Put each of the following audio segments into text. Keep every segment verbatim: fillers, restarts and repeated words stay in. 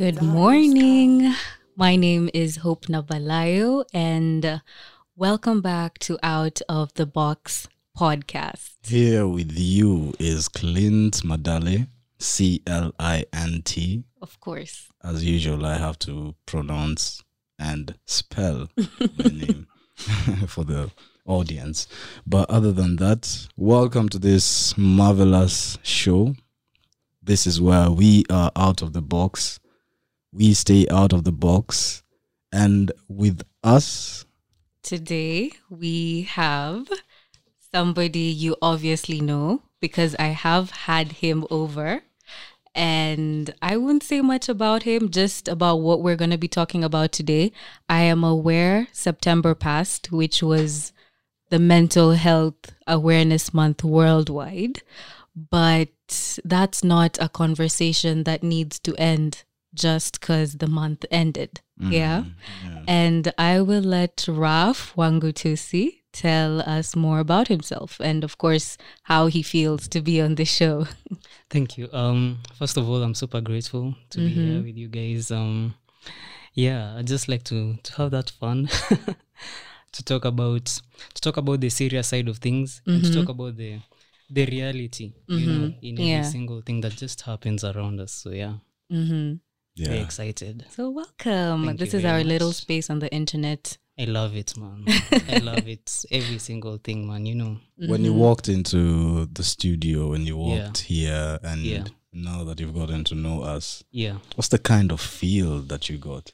Good morning. My name is Hope Nabalayo, and welcome back to Out of the Box podcast. Here with you is Clint Madale, C L I N T. Of course. As usual, I have to pronounce and spell my name for the audience. But other than that, welcome to this marvelous show. This is where we are out of the box. We stay out of the box. And with us today, we have somebody you obviously know because I have had him over. And I wouldn't say much about him, just about what we're going to be talking about today. I am aware September passed, which was the Mental Health Awareness Month worldwide. But that's not a conversation that needs to end just because the month ended. Mm, yeah? yeah. And I will let Raph Wangutusi tell us more about himself and, of course, how he feels to be on the show. Thank you. Um, first of all, I'm super grateful to mm-hmm. be here with you guys. Um, yeah, I just like to, to have that fun. to talk about to talk about the serious side of things mm-hmm. and to talk about the the reality, mm-hmm. you know, in yeah. every single thing that just happens around us. So yeah, mm-hmm. yeah. very excited. So welcome. Thank this is our much. little space on the internet. I love it, man. I love it. Every single thing, man. You know, mm-hmm. when you walked into the studio, when you walked yeah. here, and yeah. now that you've gotten to know us, yeah, what's the kind of feel that you got?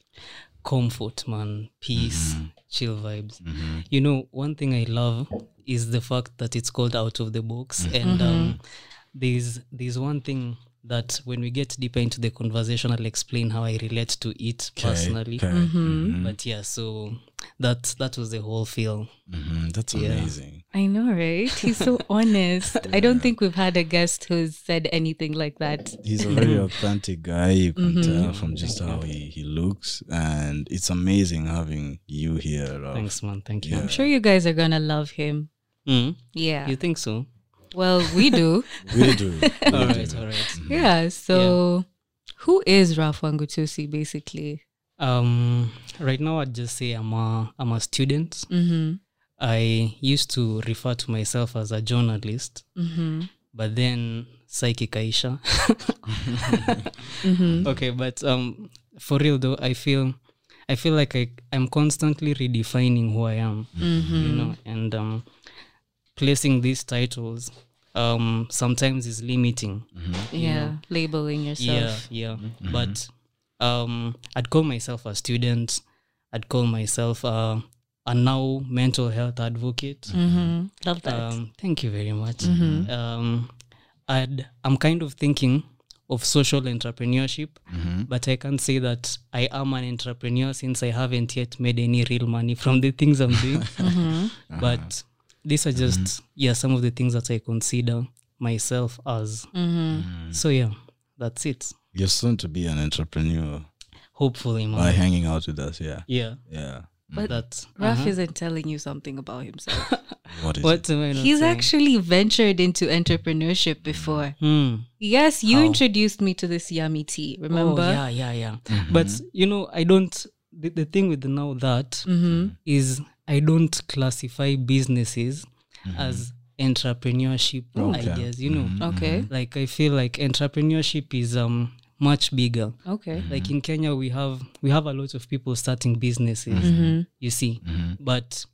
Comfort, man. Peace, mm-hmm. chill vibes. Mm-hmm. You know, one thing I love is the fact that it's called Out of the Box. Mm-hmm. And um, there's, there's one thing that when we get deeper into the conversation, I'll explain how I relate to it okay. personally. Okay. Mm-hmm. Mm-hmm. But yeah, so that, that was the whole feel. Mm-hmm. That's yeah. amazing. I know, right? He's so honest. Yeah. I don't think we've had a guest who's said anything like that. He's a very authentic guy. You can mm-hmm. tell from just how he, he looks. And it's amazing having you here, Raph. Thanks, man. Thank you. Yeah. I'm sure you guys are going to love him. Mm. Yeah. You think so? Well, we do. we do. all right, all right. Mm-hmm. Yeah, so yeah. who is Raph Wangutusi, basically? Um, right now, I'd just say I'm a, I'm a student. Mm-hmm. I used to refer to myself as a journalist, mm-hmm. but then psychic Aisha. mm-hmm. Okay, but um, for real though, I feel, I feel like I I'm constantly redefining who I am, mm-hmm. you know, and um, placing these titles um sometimes is limiting. Mm-hmm. Yeah, you know? Labeling yourself. Yeah, yeah. Mm-hmm. But um, I'd call myself a student. I'd call myself a. Uh, A now mental health advocate. Mm-hmm. Love that. Um, thank you very much. Mm-hmm. Um, I'd, I'm kind of thinking of social entrepreneurship, mm-hmm. but I can't say that I am an entrepreneur since I haven't yet made any real money from the things I'm doing. mm-hmm. But these are just mm-hmm. yeah some of the things that I consider myself as. Mm-hmm. Mm-hmm. So yeah, that's it. You're soon to be an entrepreneur. Hopefully, man. By hanging out with us, yeah. Yeah. Yeah. But that, Raph uh-huh. isn't telling you something about himself. What is what it? He's saying? Actually ventured into entrepreneurship before. Mm. Yes, you How? introduced me to this yummy tea, remember? Oh, yeah, yeah, yeah. Mm-hmm. But, you know, I don't... The, the thing with the now that mm-hmm. is I don't classify businesses mm-hmm. as entrepreneurship okay. ideas, you know? Mm-hmm. Okay. Like, I feel like entrepreneurship is... um. much bigger. Okay. Mm-hmm. Like in Kenya, we have we have a lot of people starting businesses, mm-hmm. you see. Mm-hmm. But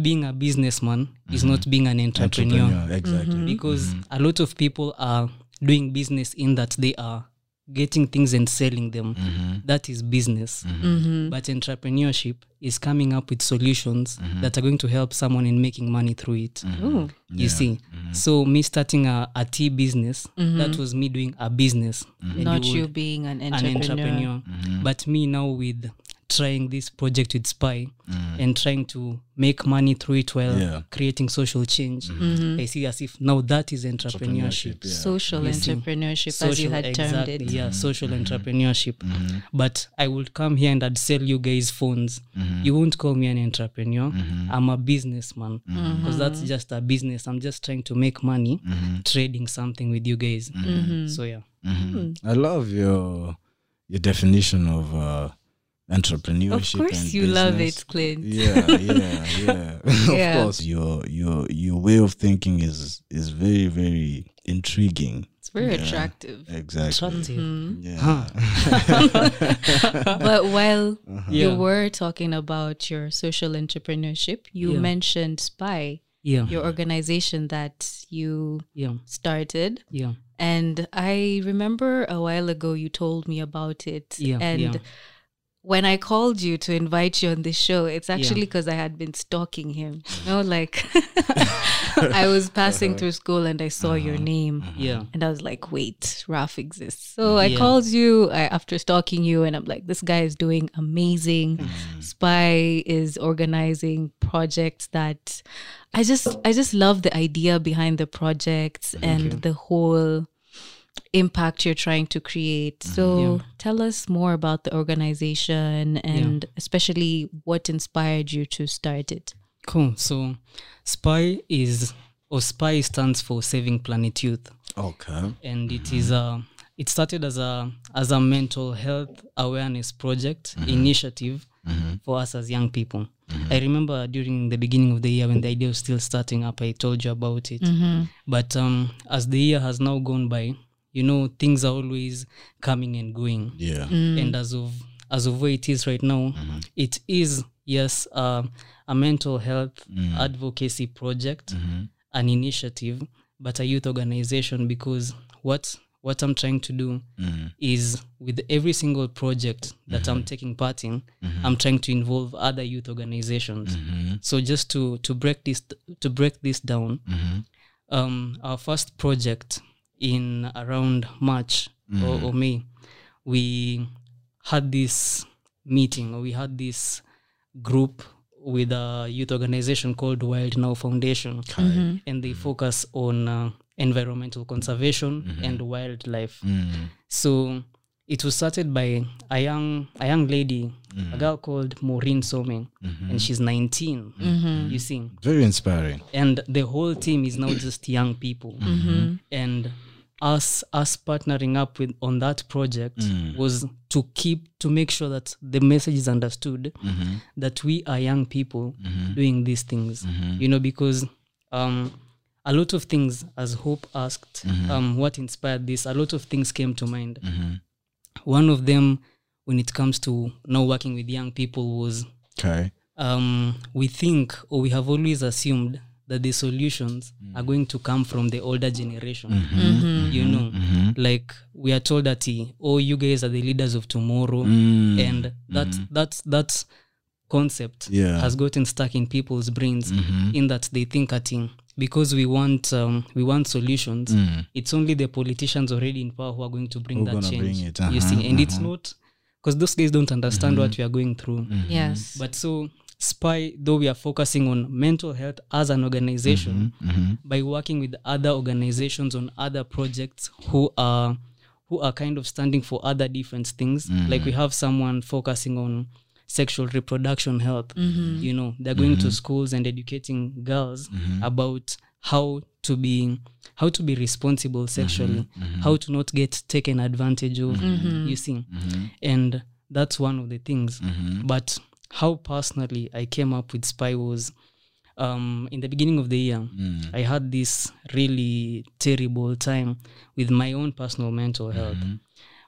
being a businessman mm-hmm. is not being an entrepreneur. entrepreneur exactly. Mm-hmm. Because mm-hmm. a lot of people are doing business in that they are getting things and selling them. Mm-hmm. That is business. Mm-hmm. Mm-hmm. But entrepreneurship is coming up with solutions mm-hmm. that are going to help someone in making money through it. Mm-hmm. You yeah. see. Mm-hmm. So me starting a, a tea business, mm-hmm. that was me doing a business. Mm-hmm. Not you, you being an entrepreneur. An entrepreneur. Mm-hmm. But me now with trying this project with S P Y mm-hmm. and trying to make money through it while yeah. creating social change. Mm-hmm. I see as if now that is entrepreneurship. entrepreneurship yeah. Social you entrepreneurship social, as you had exactly, termed it. Yeah, mm-hmm. social mm-hmm. entrepreneurship. Mm-hmm. But I would come here and I'd sell you guys phones. Mm-hmm. You won't call me an entrepreneur. Mm-hmm. I'm a businessman because mm-hmm. that's just a business. I'm just trying to make money mm-hmm. trading something with you guys. Mm-hmm. So yeah. Mm-hmm. I love your... your definition of uh, entrepreneurship. Of course, and you business. Love it, Clint. Yeah, yeah, yeah. yeah. Of course, your your your way of thinking is is very very intriguing. It's very yeah, attractive. Exactly. Attractive. Mm-hmm. Yeah. Huh. But while uh-huh. you yeah. were talking about your social entrepreneurship, you yeah. mentioned S P Y. Yeah. Your organization that you yeah. started. Yeah. And I remember a while ago you told me about it. Yeah. And yeah. when I called you to invite you on the show, it's actually because yeah. I had been stalking him. You know, like I was passing uh-huh. through school and I saw uh-huh. your name. Uh-huh. Yeah. And I was like, wait, Raph exists. So I yeah. called you I, after stalking you and I'm like, this guy is doing amazing. Mm-hmm. S P Y is organizing projects that I just I just love the idea behind the projects Thank and you. The whole impact you're trying to create. So yeah. tell us more about the organization and yeah. especially what inspired you to start it. Cool. So S P Y is or S P Y stands for Saving Planet Youth. Okay. And it mm-hmm. is a it started as a as a mental health awareness project mm-hmm. initiative mm-hmm. for us as young people. Mm-hmm. I remember during the beginning of the year when the idea was still starting up, I told you about it. Mm-hmm. But um, as the year has now gone by, you know, things are always coming and going. Yeah. Mm. And as of as of where it is right now, mm-hmm. it is, yes, uh, a mental health mm-hmm. advocacy project, mm-hmm. an initiative, but a youth organization because what What I'm trying to do mm-hmm. is with every single project that mm-hmm. I'm taking part in, mm-hmm. I'm trying to involve other youth organizations. Mm-hmm. So just to to break this to break this down, mm-hmm. um, our first project in around March mm-hmm. or, or May, we had this meeting or we had this group with a youth organization called Wild Now Foundation, mm-hmm. and they focus on Uh, environmental conservation mm-hmm. and wildlife. Mm-hmm. So it was started by a young a young lady, mm-hmm. a girl called Maureen Somme, mm-hmm. and she's nineteen. Mm-hmm. You see, very inspiring. And the whole team is now just young people. Mm-hmm. And us us partnering up with on that project mm-hmm. was to keep to make sure that the message is understood mm-hmm. that we are young people mm-hmm. doing these things. Mm-hmm. You know, because um. a lot of things, as Hope asked, mm-hmm. um, what inspired this, a lot of things came to mind. Mm-hmm. One of them, when it comes to now working with young people, was okay. um, we think or we have always assumed that the solutions mm-hmm. are going to come from the older generation. Mm-hmm. Mm-hmm. You know, mm-hmm. like we are told that, oh, you guys are the leaders of tomorrow. Mm-hmm. And that, mm-hmm. that's, that's, concept yeah. has gotten stuck in people's brains mm-hmm. in that they think that because we want um, we want solutions mm. it's only the politicians already in power who are going to bring We're that change bring uh-huh, you see and uh-huh. it's not because those guys don't understand mm-hmm. what we are going through mm-hmm. yes but so S P Y, though we are focusing on mental health as an organization mm-hmm, mm-hmm. by working with other organizations on other projects who are who are kind of standing for other different things mm-hmm. like we have someone focusing on sexual reproduction health mm-hmm. you know they're going mm-hmm. to schools and educating girls mm-hmm. about how to be how to be responsible sexually mm-hmm. how to not get taken advantage of mm-hmm. you see mm-hmm. and that's one of the things mm-hmm. but how personally I came up with S P Y was um in the beginning of the year mm. I had this really terrible time with my own personal mental health mm-hmm.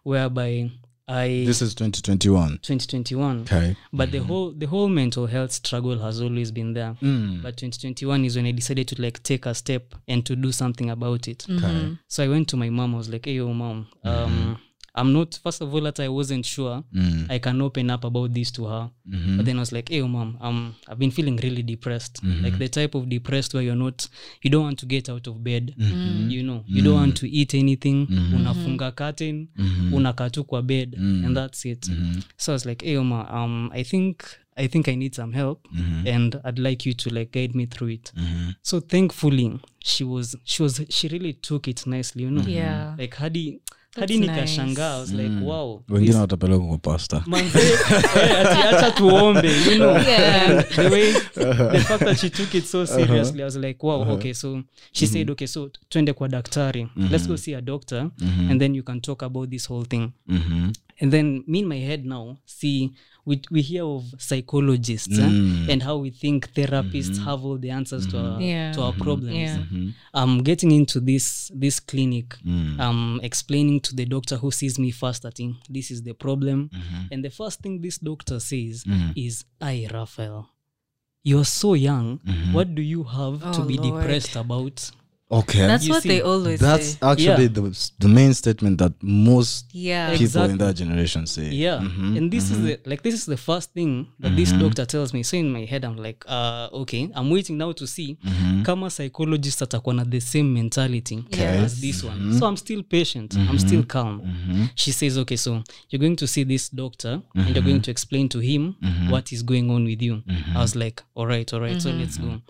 whereby I, this is twenty twenty-one. twenty twenty-one. Okay. But mm-hmm. the whole the whole mental health struggle has always been there. Mm. But twenty twenty-one is when I decided to like take a step and to do something about it. Okay. Mm-hmm. So I went to my mom. I was like, hey, yo, mom, um, mm-hmm. I'm not, first of all, that I wasn't sure mm. I can open up about this to her. Mm-hmm. But then I was like, hey, mom, um, I've been feeling really depressed. Mm-hmm. Like the type of depressed where you're not, you don't want to get out of bed. Mm-hmm. You know, mm-hmm. you don't want to eat anything. Mm-hmm. Unafunga curtain, mm-hmm. unakatu kwa bed, mm-hmm. and that's it. Mm-hmm. So I was like, hey, mom, um, I think, I think I need some help mm-hmm. and I'd like you to like guide me through it. Mm-hmm. So thankfully, she was she was she really took it nicely, you know. Mm-hmm. Yeah. Like hadi hadi nikashangaa, I was like, wow. Wengine watapeleka kwa pastor. Acha tuombe, you know. Yeah. The way the fact that she took it so seriously, I was like, wow, uh-huh. okay, so she mm-hmm. said, okay, so twende kwa daktari. Mm-hmm. Let's go see a doctor mm-hmm. and then you can talk about this whole thing. Mm-hmm. And then me in my head now, see, we we hear of psychologists mm. eh, and how we think therapists mm-hmm. have all the answers mm-hmm. to our yeah. to our mm-hmm. problems. Yeah. Mm-hmm. Um, getting into this this clinic, mm. um, explaining to the doctor who sees me first that this is the problem, mm-hmm. and the first thing this doctor says mm-hmm. is, "Ay, Raphael, you're so young. Mm-hmm. What do you have oh, to be Lord. depressed about?" Okay. That's you what see, they always that's say. That's actually yeah. the, the main statement that most yeah. people exactly. in that generation say. Yeah. Mm-hmm, and this mm-hmm. is the, like this is the first thing that mm-hmm. this doctor tells me. So in my head I'm like, uh okay, I'm waiting now to see mm-hmm. kama psychologists atakuwa na the same mentality okay. as this one. Mm-hmm. So I'm still patient. Mm-hmm. I'm still calm. Mm-hmm. She says, okay, so you're going to see this doctor mm-hmm. and you're going to explain to him mm-hmm. what is going on with you. Mm-hmm. I was like, all right, all right, mm-hmm. so let's go.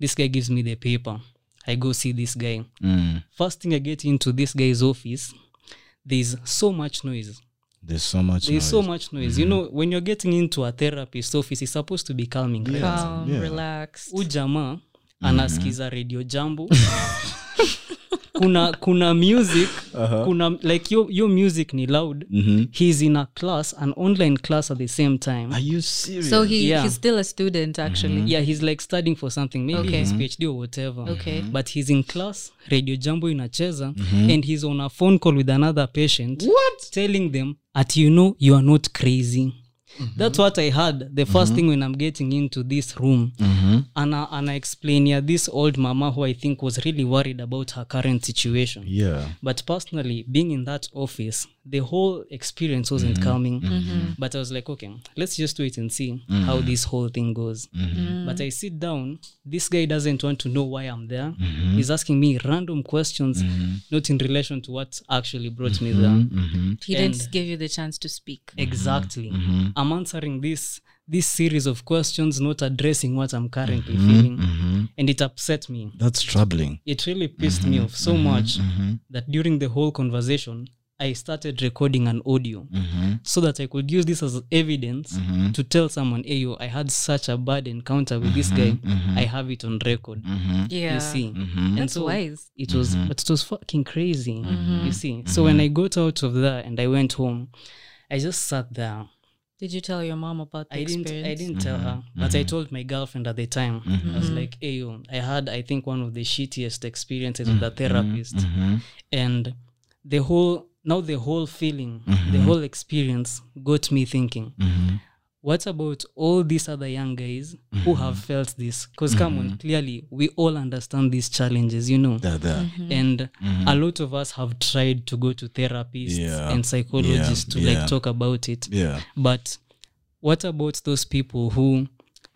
This guy gives me the paper. I go see this guy. Mm. First thing I get into this guy's office, there's so much noise. There's so much there's noise. There's so much noise. Mm-hmm. You know, when you're getting into a therapist's office, it's supposed to be calming. Calm, yeah. um, yeah. relaxed. Ujama, anasikiza radio jambo. kuna kuna music uh-huh. kuna like your your music ni loud mm-hmm. he's in a class, an online class at the same time. Are you serious? So he yeah. he's still a student actually. Mm-hmm. Yeah, he's like studying for something, maybe okay. his PhD or whatever. Okay. Mm-hmm. But he's in class, radio jambo inacheza mm-hmm. and he's on a phone call with another patient. What? Telling them that, you know, you are not crazy. Mm-hmm. That's what I heard the first mm-hmm. thing when I'm getting into this room. Mm-hmm. And, I, and I explain, yeah, this old mama who I think was really worried about her current situation. Yeah. But personally, being in that office, the whole experience wasn't mm-hmm. calming. Mm-hmm. But I was like, okay, let's just wait and see mm-hmm. how this whole thing goes. Mm-hmm. Mm-hmm. But I sit down. This guy doesn't want to know why I'm there. Mm-hmm. He's asking me random questions, mm-hmm. not in relation to what actually brought mm-hmm. me there. Mm-hmm. He and didn't give you the chance to speak. Exactly. Mm-hmm. I'm answering this this series of questions, not addressing what I'm currently mm-hmm, feeling. Mm-hmm. And it upset me. That's troubling. It really pissed mm-hmm, me off so mm-hmm, much mm-hmm. that during the whole conversation, I started recording an audio mm-hmm. so that I could use this as evidence mm-hmm. to tell someone, hey, yo, I had such a bad encounter with mm-hmm, this guy. Mm-hmm. I have it on record. Mm-hmm. Yeah. You see? Mm-hmm. And that's so wise. It was, mm-hmm. but it was fucking crazy. Mm-hmm. You see? Mm-hmm. So when I got out of there and I went home, I just sat there. Did you tell your mom about the I experience? Didn't, I didn't mm-hmm. tell her, but mm-hmm. I told my girlfriend at the time. Mm-hmm. I was like, hey, yo, I had, I think, one of the shittiest experiences mm-hmm. with a therapist. Mm-hmm. And the whole, now the whole feeling, mm-hmm. the whole experience got me thinking, mm-hmm. what about all these other young guys mm-hmm. who have felt this? Because mm-hmm. come on, clearly, we all understand these challenges, you know. Da, da. Mm-hmm. And mm-hmm. a lot of us have tried to go to therapists yeah. and psychologists yeah. to yeah. like talk about it. Yeah. But what about those people who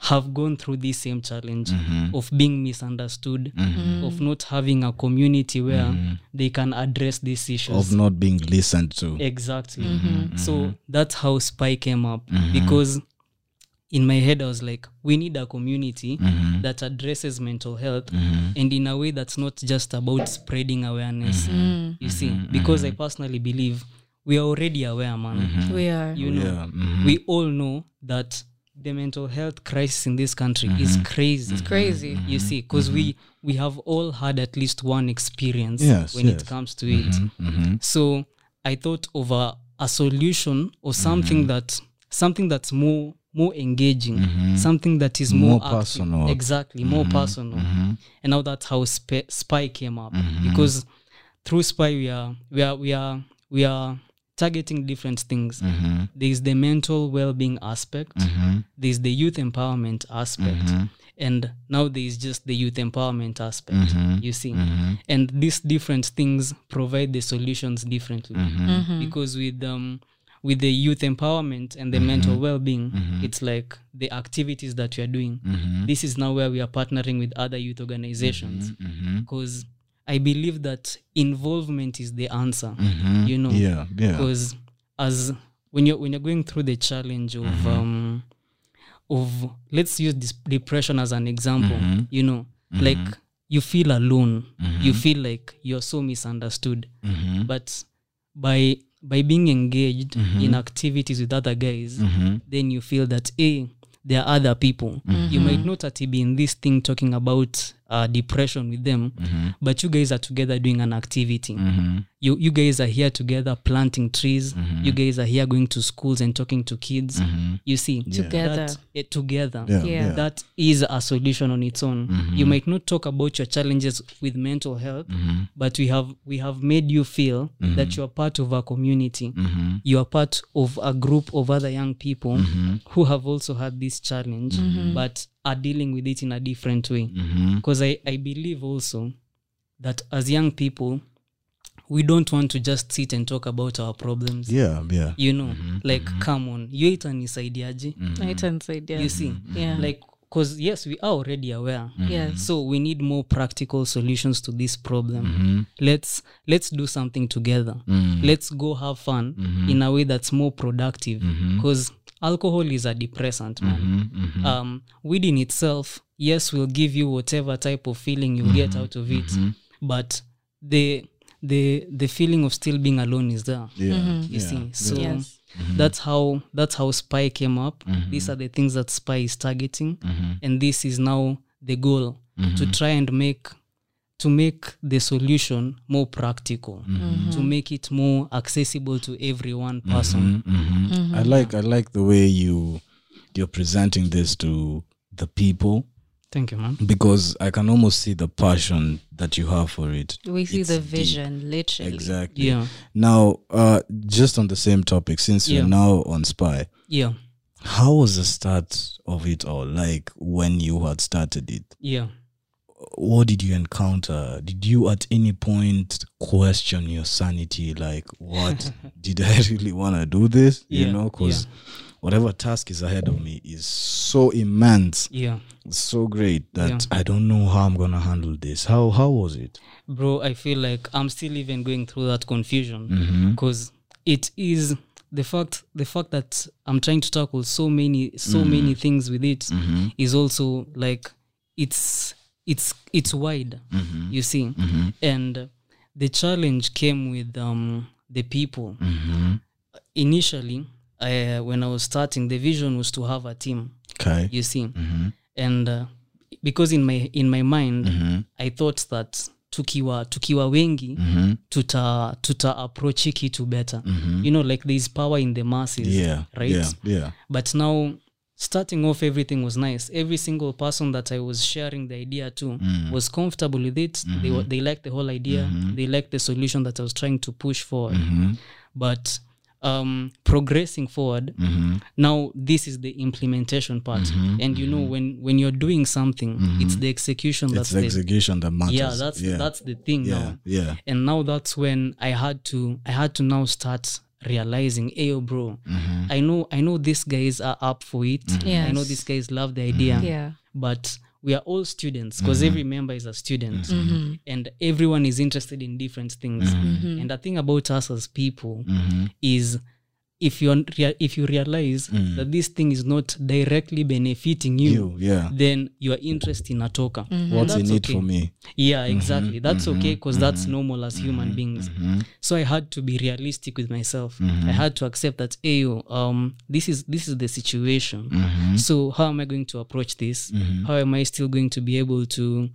have gone through this same challenge mm-hmm. of being misunderstood, mm-hmm. of not having a community where mm-hmm. they can address these issues. Of not being listened to. Exactly. Mm-hmm. Mm-hmm. So that's how S P Y came up mm-hmm. because in my head I was like, we need a community mm-hmm. that addresses mental health mm-hmm. and in a way that's not just about spreading awareness. Mm-hmm. You see, mm-hmm. because I personally believe we are already aware, man. Mm-hmm. We are. You know, yeah. mm-hmm. we all know that the mental health crisis in this country mm-hmm. is crazy. It's crazy. Mm-hmm. You see, because mm-hmm. we, we have all had at least one experience yes, when yes. it comes to mm-hmm. it. Mm-hmm. So I thought of a, a solution or something mm-hmm. that something that's more more engaging, mm-hmm. something that is more, more personal. Exactly, mm-hmm. more personal. Mm-hmm. And now that's how sp- S P Y came up. Mm-hmm. Because through S P Y we are we are we are we are targeting different things. Mm-hmm. There's the mental well-being aspect. Mm-hmm. There's the youth empowerment aspect. Mm-hmm. And now there's just the youth empowerment aspect, mm-hmm. you see. Mm-hmm. And these different things provide the solutions differently. Mm-hmm. Mm-hmm. Because with um, with the youth empowerment and the mm-hmm. mental well-being, mm-hmm. it's like the activities that we are doing. Mm-hmm. This is now where we are partnering with other youth organizations. Because mm-hmm. mm-hmm. I believe that involvement is the answer, mm-hmm. you know, yeah, yeah. because as when you're, when you're going through the challenge of, mm-hmm. um, of let's use this depression as an example, mm-hmm. you know, mm-hmm. like you feel alone. Mm-hmm. You feel like you're so misunderstood. Mm-hmm. But by by being engaged mm-hmm. in activities with other guys, mm-hmm. then you feel that, hey, there are other people. Mm-hmm. You might not actually be in this thing talking about uh, depression with them, mm-hmm. but you guys are together doing an activity. Mm-hmm. You you guys are here together planting trees. Mm-hmm. You guys are here going to schools and talking to kids. Mm-hmm. You see, yeah. together. That, uh, together. Yeah. Yeah. Yeah. That is a solution on its own. Mm-hmm. You might not talk about your challenges with mental health, mm-hmm. but we have we have made you feel mm-hmm. that you are part of a community. Mm-hmm. You are part of a group of other young people mm-hmm. who have also had this challenge, mm-hmm. but are dealing with it in a different way. Because mm-hmm. I, I believe also that as young people, we don't want to just sit and talk about our problems. Yeah, yeah. You know, mm-hmm. like, mm-hmm. come on, you ita nisaidiaje. Ita nisaidiaje. You see, mm-hmm. yeah. like, because yes, we are already aware. Mm-hmm. Yeah. So we need more practical solutions to this problem. Mm-hmm. Let's let's do something together. Mm-hmm. Let's go have fun mm-hmm. in a way that's more productive. Because mm-hmm. alcohol is a depressant, man. Mm-hmm, mm-hmm. Um, weed in itself, yes, will give you whatever type of feeling you mm-hmm, get out of it, mm-hmm. but the the the feeling of still being alone is there. Yeah. Mm-hmm. You yeah. see, so yes. mm-hmm. that's how that's how S P Y came up. Mm-hmm. These are the things that S P Y is targeting, mm-hmm. and this is now the goal mm-hmm. to try and make. to make the solution more practical, mm-hmm. to make it more accessible to every one person. Mm-hmm, mm-hmm. Mm-hmm. I like I like the way you you're presenting this to the people. Thank you, man. Because I can almost see the passion that you have for it. We see it's the vision, deep. Literally. Exactly. Yeah. Now, uh, just on the same topic, since yeah. you're now on S P Y. Yeah. How was the start of it all? Like when you had started it? Yeah. What did you encounter? Did you at any point question your sanity? Like, what did I really want to do this? Yeah, you know, because yeah. whatever task is ahead of me is so immense, yeah, so great that yeah. I don't know how I'm gonna handle this. How how was it, bro? I feel like I'm still even going through that confusion because mm-hmm. it is the fact the fact that I'm trying to tackle so many so mm-hmm. many things with it mm-hmm. is also like it's. It's it's wide, mm-hmm. you see, mm-hmm. and the challenge came with um, the people. Mm-hmm. Initially, I, when I was starting, the vision was to have a team. Okay, you see, mm-hmm. and uh, because in my in my mind, mm-hmm. I thought that tukiwa tukiwa wengi mm-hmm. tuta tuta approach kitu better. Mm-hmm. You know, like there is power in the masses. Yeah, right. Yeah, yeah. But now. Starting off, everything was nice. Every single person that I was sharing the idea to mm. was comfortable with it. Mm-hmm. They were, they liked the whole idea. Mm-hmm. They liked the solution that I was trying to push forward. Mm-hmm. But um, progressing forward, mm-hmm. now this is the implementation part. Mm-hmm. And you mm-hmm. know, when, when you're doing something, mm-hmm. it's the execution that's it's the execution that matters. Yeah, that's yeah. that's the thing yeah. now. Yeah. And now that's when I had to I had to now start. Realizing, hey, yo, bro, mm-hmm. I know, I know these guys are up for it. Mm-hmm. Yes. I know these guys love the idea. Mm-hmm. Yeah. But we are all students because mm-hmm. every member is a student, mm-hmm. and everyone is interested in different things. Mm-hmm. And the thing about us as people mm-hmm. is, if you if you realize mm-hmm. that this thing is not directly benefiting you, you yeah. then your interest in atoka. Mm-hmm. What's in it okay. for me? Yeah, exactly. Mm-hmm. That's mm-hmm. okay because mm-hmm. that's normal as mm-hmm. human beings. Mm-hmm. So I had to be realistic with myself. Mm-hmm. I had to accept that, hey, yo, um, this is this is the situation. Mm-hmm. So how am I going to approach this? Mm-hmm. How am I still going to be able to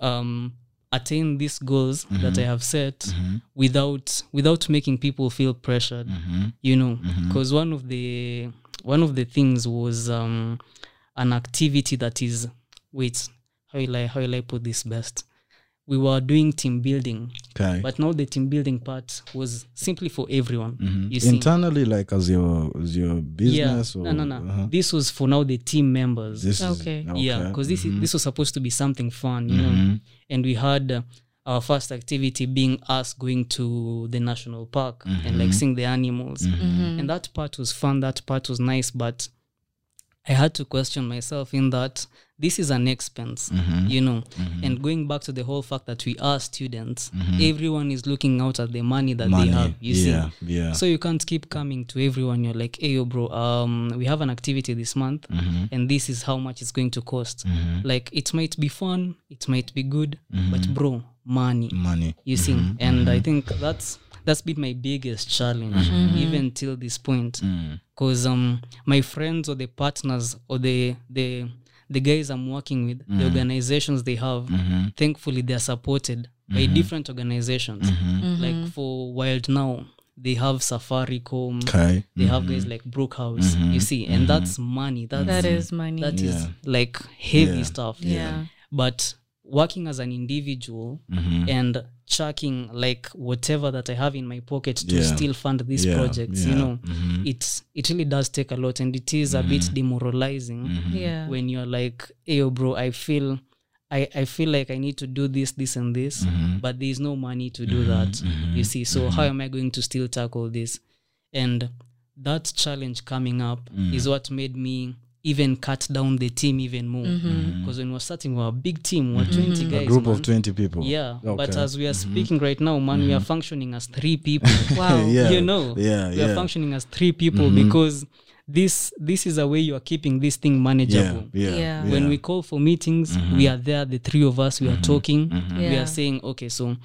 um, attain these goals mm-hmm. that I have set mm-hmm. without without making people feel pressured, mm-hmm. you know, because mm-hmm. one of the one of the things was um, an activity that is wait how will I how will I put this best? We were doing team building, okay. but now the team building part was simply for everyone. Mm-hmm. You see? Internally, like as your as your business. Yeah. Or, no, no, no. Uh-huh. This was for now the team members. This okay. Is, okay. Yeah, because this mm-hmm. is, this was supposed to be something fun, you mm-hmm. know. And we had uh, our first activity being us going to the national park mm-hmm. and like seeing the animals, mm-hmm. and that part was fun. That part was nice, but I had to question myself in that this is an expense, mm-hmm. you know, mm-hmm. and going back to the whole fact that we are students, mm-hmm. everyone is looking out at the money that money. they have, you yeah, see. Yeah. So you can't keep coming to everyone. You're like, hey, yo, bro, um, we have an activity this month mm-hmm. and this is how much it's going to cost. Mm-hmm. Like, it might be fun, it might be good, mm-hmm. but bro, money, money, you see. Mm-hmm. And mm-hmm. I think that's, that's been my biggest challenge, mm-hmm. even till this point. Mm. Cause um my friends or the partners or the the the guys I'm working with, mm-hmm. the organizations they have, mm-hmm. thankfully they are supported mm-hmm. by different organizations. Mm-hmm. Mm-hmm. Like for Wild Now, they have Safaricom. Okay. They mm-hmm. have guys like Brookhouse. Mm-hmm. You see, and mm-hmm. that's money. That's, that is money. That yeah. is like heavy yeah. stuff. Yeah. yeah. But working as an individual mm-hmm. and chucking like whatever that I have in my pocket to yeah. still fund these yeah. projects, yeah. you know, mm-hmm. it's, it really does take a lot, and it is mm-hmm. a bit demoralizing mm-hmm. yeah. when you're like, hey, yo, bro, I feel, I, I feel like I need to do this, this and this, mm-hmm. but there's no money to do mm-hmm. that, mm-hmm. you see. So mm-hmm. how am I going to still tackle this? And that challenge coming up mm-hmm. is what made me even cut down the team even more, because mm-hmm. when we were starting, we were a big team, we were mm-hmm. twenty guys, a group man. Of twenty people. Yeah, okay. But as we are mm-hmm. speaking right now, man, mm-hmm. we are functioning as three people. Wow, yeah. you know, yeah, we yeah. are functioning as three people mm-hmm. because this this is a way you are keeping this thing manageable. Yeah, yeah, yeah. When we call for meetings, mm-hmm. we are there, the three of us. We mm-hmm. are talking. Mm-hmm. Yeah. We are saying, okay, so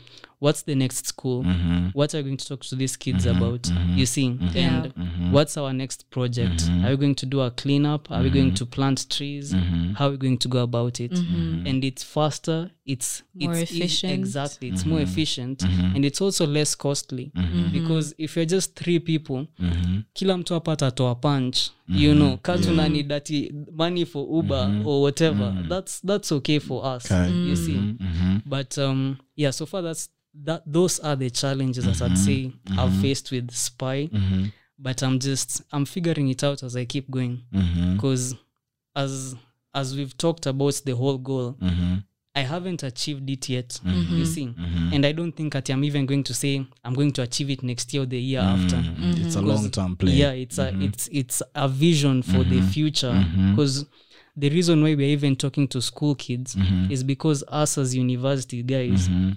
what's the next school? Mm-hmm. What are we going to talk to these kids mm-hmm. about? Mm-hmm. You see, mm-hmm. and mm-hmm. what's our next project? Mm-hmm. Are we going to do a cleanup? Are mm-hmm. we going to plant trees? Mm-hmm. How are we going to go about it? Mm-hmm. And it's faster. It's more it's, efficient. It, exactly, it's mm-hmm. more efficient, mm-hmm. and it's also less costly mm-hmm. because if you're just three people, mm-hmm. kila mtu apata to a punch. You know, katunani dati money for Uber mm-hmm. or whatever. Mm-hmm. That's that's okay for us. Okay. You see, mm-hmm. but um, yeah. So far, that's. That those are the challenges mm-hmm. that I'd say mm-hmm. I've faced with S P Y, mm-hmm. but I'm just I'm figuring it out as I keep going, because mm-hmm. as as we've talked about the whole goal, mm-hmm. I haven't achieved it yet. Mm-hmm. You see, mm-hmm. and I don't think that I'm even going to say I'm going to achieve it next year or the year mm-hmm. after. Mm-hmm. It's a long term plan. Yeah, it's mm-hmm. a it's it's a vision for mm-hmm. the future, because. Mm-hmm. The reason why we're even talking to school kids mm-hmm. is because us as university guys. Mm-hmm.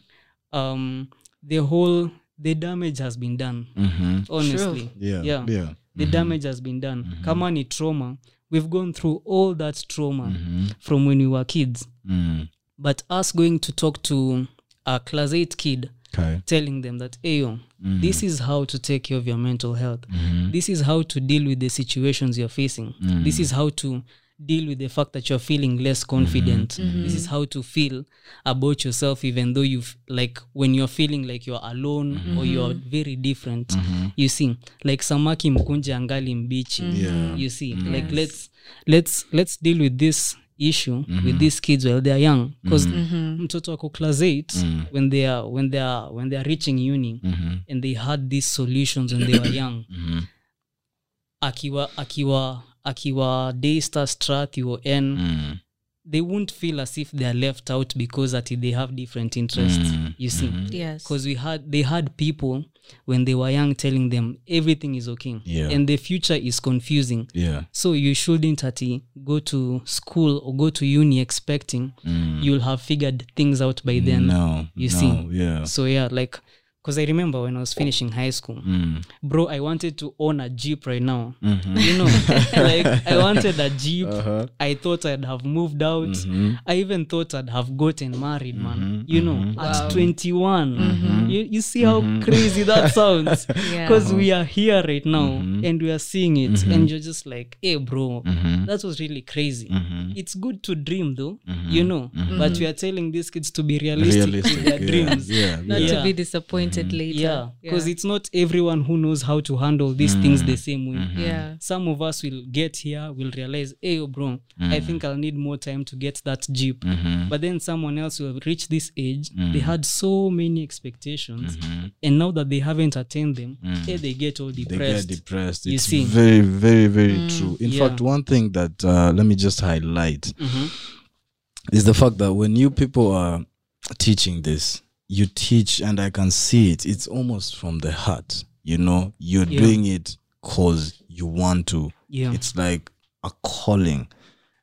Um, the whole, the damage has been done. Mm-hmm. Honestly. Sure. Yeah. Yeah. yeah. The mm-hmm. damage has been done. Mm-hmm. Kama ni trauma. We've gone through all that trauma mm-hmm. from when we were kids. Mm. But us going to talk to a class eight kid, okay. telling them that, hey, yo, mm-hmm. this is how to take care of your mental health. Mm-hmm. This is how to deal with the situations you're facing. Mm-hmm. This is how to deal with the fact that you're feeling less confident. Mm-hmm. This is how to feel about yourself, even though you've like when you're feeling like you're alone mm-hmm. or you're very different. Mm-hmm. You see, like samaki mkunje angali mbichi. Yeah. You see, mm-hmm. like yes. let's let's let's deal with this issue mm-hmm. with these kids while they are young, because mm-hmm. mtoto wako class eight mm-hmm. when they are when they are when they are reaching uni mm-hmm. and they had these solutions when they were young. Mm-hmm. Akiwa akiwa. Akiwa Daystar, Strat, U N, mm. they won't feel as if they are left out because that they have different interests. Mm. You see, mm-hmm. yes, because we had they had people when they were young telling them everything is okay, yeah. and the future is confusing. Yeah, so you shouldn't ati go to school or go to uni expecting mm. you'll have figured things out by then. No, you no, see, yeah. So yeah, like. Because I remember when I was finishing high school, mm. bro, I wanted to own a Jeep right now. Mm-hmm. You know, like I wanted a Jeep. Uh-huh. I thought I'd have moved out. Mm-hmm. I even thought I'd have gotten married, man. Mm-hmm. You know, mm-hmm. at wow. twenty-one. Mm-hmm. You, you see how mm-hmm. crazy that sounds? Because yeah. we are here right now mm-hmm. and we are seeing it. Mm-hmm. And you're just like, hey, bro, mm-hmm. that was really crazy. Mm-hmm. It's good to dream though, mm-hmm. you know, mm-hmm. but we are telling these kids to be realistic, realistic in their yeah. dreams. Yeah. Not yeah. to be disappointed. Later. Yeah, because yeah. it's not everyone who knows how to handle these mm. things the same way. Mm-hmm. Yeah, some of us will get here, will realize, hey, yo, bro, mm. I think I'll need more time to get that Jeep. Mm-hmm. But then someone else will reach this age. Mm. They had so many expectations, mm-hmm. and now that they haven't attained them, mm. hey, they get all depressed. They get depressed. You it's see, very, very, very mm. true. In yeah. fact, one thing that uh, let me just highlight mm-hmm. is the fact that when you people are teaching this. You teach, and I can see it. It's almost from the heart, you know. You're yeah. doing it because you want to. Yeah. It's like a calling.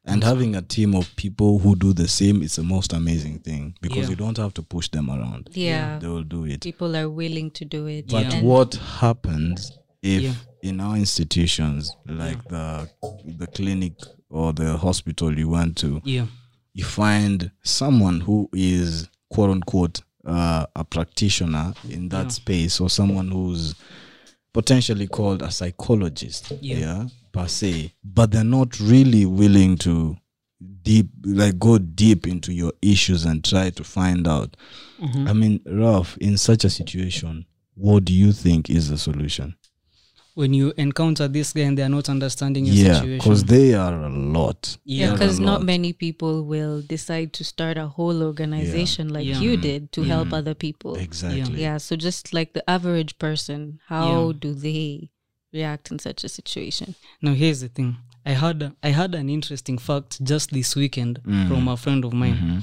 And having a team of people who do the same is the most amazing thing, because yeah. you don't have to push them around. Yeah. They will do it. People are willing to do it. But yeah. what happens if yeah. in our institutions, like yeah. the the clinic or the hospital you went to, yeah. you find someone who is quote unquote uh, a practitioner in that yeah. space, or someone who's potentially called a psychologist, yeah, yeah per se, but they're not really willing to deep like go deep into your issues and try to find out. Mm-hmm. I mean, Raph, in such a situation, what do you think is the solution? When you encounter this guy and they are not understanding your yeah, situation. Yeah, because they are a lot. Yeah, because not many people will decide to start a whole organization yeah. like yeah. you did to mm. help other people. Exactly. Yeah, so just like the average person, how yeah. do they react in such a situation? Now, here's the thing. I had, I had an interesting fact just this weekend mm. from a friend of mine. Mm-hmm.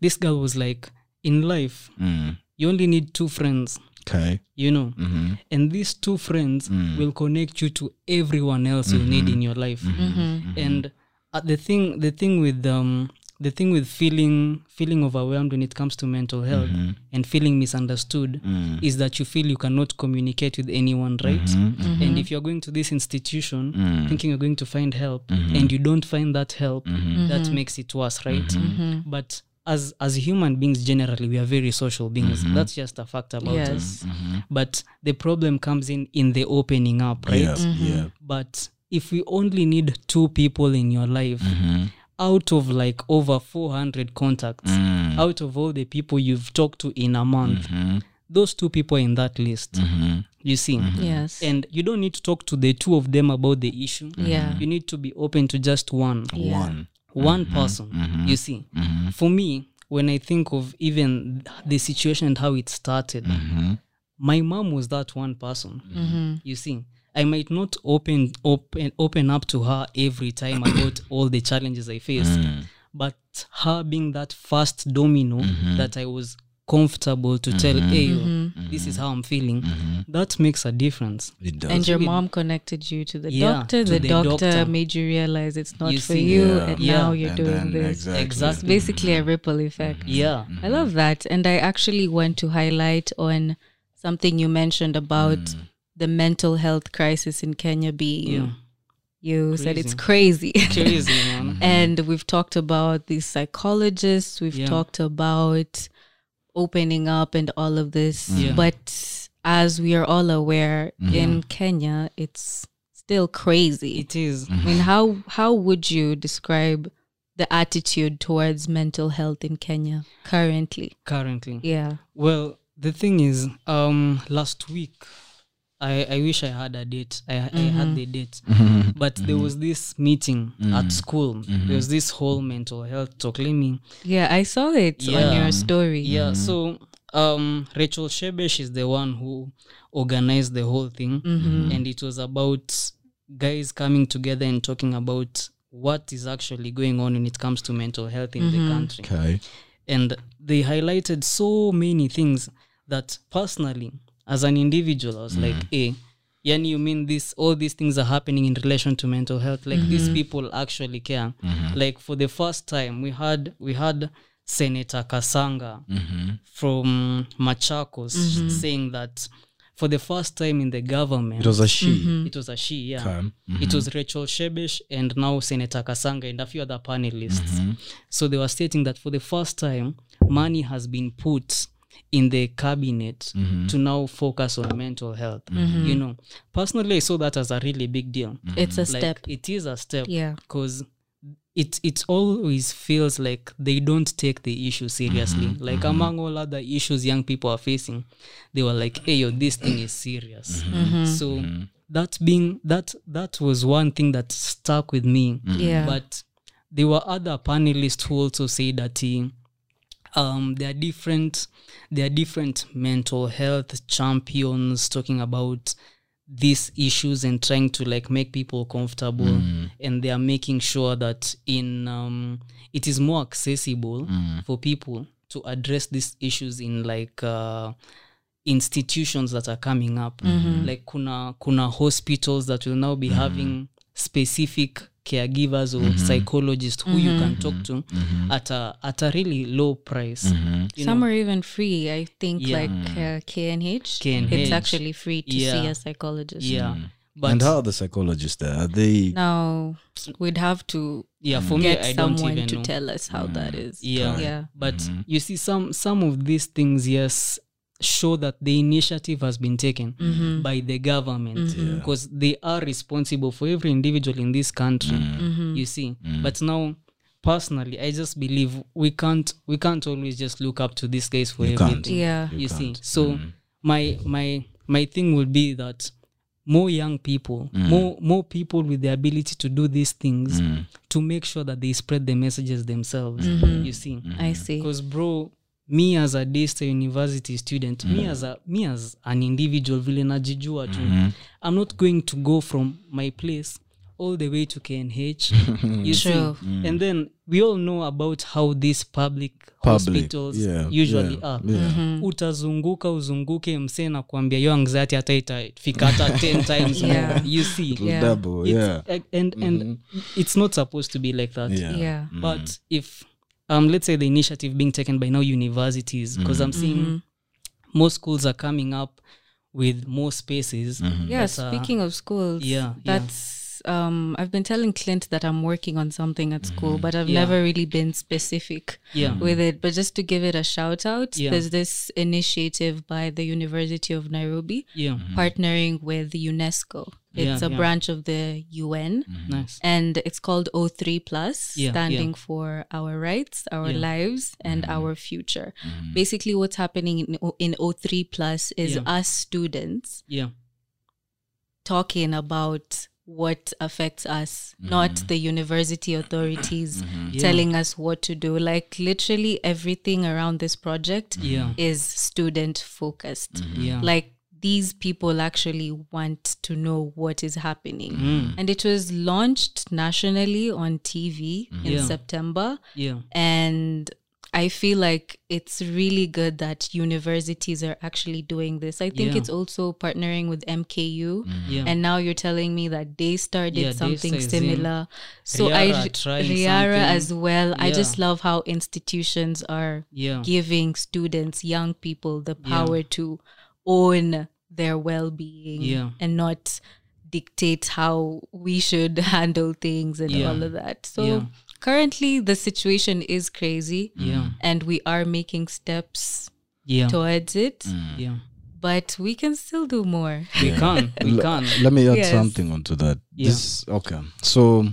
This guy was like, in life, mm. you only need two friends. Okay. You know, mm-hmm. and these two friends mm. will connect you to everyone else mm-hmm. you need in your life. Mm-hmm. Mm-hmm. And uh, the thing, the thing with um, the thing with feeling feeling overwhelmed when it comes to mental health mm-hmm. and feeling misunderstood mm. is that you feel you cannot communicate with anyone, right? Mm-hmm. Mm-hmm. And if you're going to this institution mm. thinking you're going to find help mm-hmm. and you don't find that help, mm-hmm. that mm-hmm. makes it worse, right? Mm-hmm. But As as human beings, generally, we are very social beings. Mm-hmm. That's just a fact about yes. us. Mm-hmm. But the problem comes in in the opening up, right? Yeah. Mm-hmm. yeah. But if we only need two people in your life, mm-hmm. out of like over four hundred contacts, mm. out of all the people you've talked to in a month, mm-hmm. those two people are in that list. Mm-hmm. You see? Mm-hmm. Yes. And you don't need to talk to the two of them about the issue. Mm-hmm. Yeah. You need to be open to just one. Yeah. One. One mm-hmm, person, mm-hmm, you see. Mm-hmm. For me, when I think of even the situation and how it started, mm-hmm. my mom was that one person, mm-hmm. you see. I might not open open open up to her every time about all the challenges I faced, mm. but her being that first domino mm-hmm. that I was comfortable to mm-hmm. tell, hey, mm-hmm. oh, this is how I'm feeling, mm-hmm. that makes a difference. It does. And your it, mom connected you to the yeah, doctor. To the, the doctor, doctor made you realize it's not you for see, you, yeah. and yeah. now you're and doing this. Exactly. exactly. It's basically a ripple effect. Mm-hmm. Yeah. Mm-hmm. I love that. And I actually want to highlight on something you mentioned about mm. the mental health crisis in Kenya being... Yeah. You crazy. Said it's crazy. Crazy, man. And we've talked about these psychologists. We've yeah. talked about... opening up and all of this yeah. but as we are all aware mm-hmm. in Kenya it's still crazy. It is. Mm-hmm. I mean, how how would you describe the attitude towards mental health in Kenya currently? Currently yeah well, the thing is, um last week I, I wish I had a date. I, mm-hmm. I had the date. Mm-hmm. But mm-hmm. there was this meeting mm-hmm. at school. Mm-hmm. There was this whole mental health talk. Let me... Yeah, I saw it yeah. on your story. Yeah, mm-hmm. so um, Rachel Shebesh is the one who organized the whole thing. Mm-hmm. And it was about guys coming together and talking about what is actually going on when it comes to mental health in mm-hmm. the country. Okay. And they highlighted so many things that personally... as an individual, I was mm. like, hey, yani, you mean this? All these things are happening in relation to mental health. Like mm-hmm. these people actually care. Mm-hmm. Like for the first time, we had we had Senator Kasanga mm-hmm. from Machakos mm-hmm. saying that for the first time in the government, it was a she. Mm-hmm. It was a she. Yeah, mm-hmm. it was Rachel Shebesh and now Senator Kasanga and a few other panelists. Mm-hmm. So they were stating that for the first time, money has been put in the cabinet mm-hmm. to now focus on mental health. Mm-hmm. You know, personally I saw that as a really big deal. Mm-hmm. It's a like, step. It is a step. Yeah. Because it it always feels like they don't take the issue seriously. Mm-hmm. Like mm-hmm. among all other issues young people are facing, they were like, hey yo, this thing is serious. Mm-hmm. So mm-hmm. that being that that was one thing that stuck with me. Mm-hmm. Yeah. But there were other panelists who also said that he, Um, there are different, there are different mental health champions talking about these issues and trying to like make people comfortable, mm. and they are making sure that in um, it is more accessible mm. for people to address these issues in like uh, institutions that are coming up, mm-hmm. like kuna kuna hospitals that will now be mm. having specific caregivers or mm-hmm. psychologists who mm-hmm. you can talk to mm-hmm. at a at a really low price. Mm-hmm. You Some know? Are even free, I think, yeah. like uh, K N H. K N H. It's actually free to yeah. see a psychologist. Yeah. Mm. But and how are the psychologists there? Are they... No, we'd have to yeah, for get me, I someone don't even to know. Tell us how mm. that is. Yeah, yeah. But mm-hmm. you see, some some of these things, yes, show that the initiative has been taken mm-hmm. by the government because mm-hmm. yeah. they are responsible for every individual in this country, mm-hmm. you see. Mm-hmm. But now... Personally, I just believe we can't we can't always just look up to these guys for you everything. Can't. Yeah, you, you see. So mm-hmm. my my my thing would be that more young people, mm-hmm. more more people with the ability to do these things, mm-hmm. to make sure that they spread the messages themselves. Mm-hmm. You see, mm-hmm. I see. Because bro, me as a Daystar University student, mm-hmm. me as a me as an individual, vile najijua tu, mm-hmm. I'm not going to go from my place all the way to K N H, you see. Mm. And then we all know about how these public, public hospitals yeah, usually yeah, are. Yeah. Mm-hmm. Utazunguka, uzunguke, mse na kuambia yo anxiety hata itafika hata ten times yeah. more. You see. Yeah. Double, yeah. It's, and and mm-hmm. it's not supposed to be like that. Yeah. yeah. Mm-hmm. But if, um, let's say the initiative being taken by now universities, because mm-hmm. I'm seeing mm-hmm. most schools are coming up with more spaces. Mm-hmm. Yeah, that, speaking uh, of schools, yeah, that's... Yeah. Um, I've been telling Clint that I'm working on something at mm-hmm. school, but I've yeah. never really been specific yeah. with it. But just to give it a shout out, yeah. there's this initiative by the University of Nairobi yeah. mm-hmm. partnering with UNESCO. It's yeah, a yeah. branch of the U N. Mm-hmm. Nice. And it's called O three plus, yeah, standing yeah. for our rights, our yeah. lives, and mm-hmm. our future. Mm-hmm. Basically, what's happening in, o- in O three plus is yeah. us students yeah. talking about what affects us, mm-hmm. not the university authorities mm-hmm. yeah. telling us what to do. Like literally everything around this project yeah. is student focused. Mm-hmm. Yeah. Like these people actually want to know what is happening. Mm. And it was launched nationally on T V mm-hmm. in yeah. September. Yeah. And I feel like it's really good that universities are actually doing this. I think yeah. it's also partnering with M K U. Mm-hmm. Yeah. And now you're telling me that Daystar did yeah, something Daystar similar. So Riara, I, Riara as well. Yeah. I just love how institutions are yeah. giving students, young people, the power yeah. to own their well-being yeah. and not dictate how we should handle things and yeah. all of that. So... Yeah. Currently, the situation is crazy, yeah. and we are making steps yeah. towards it. Mm. Yeah, but we can still do more. We yeah. can, we L- can. Let me add yes. something onto that. Yeah. This okay. So,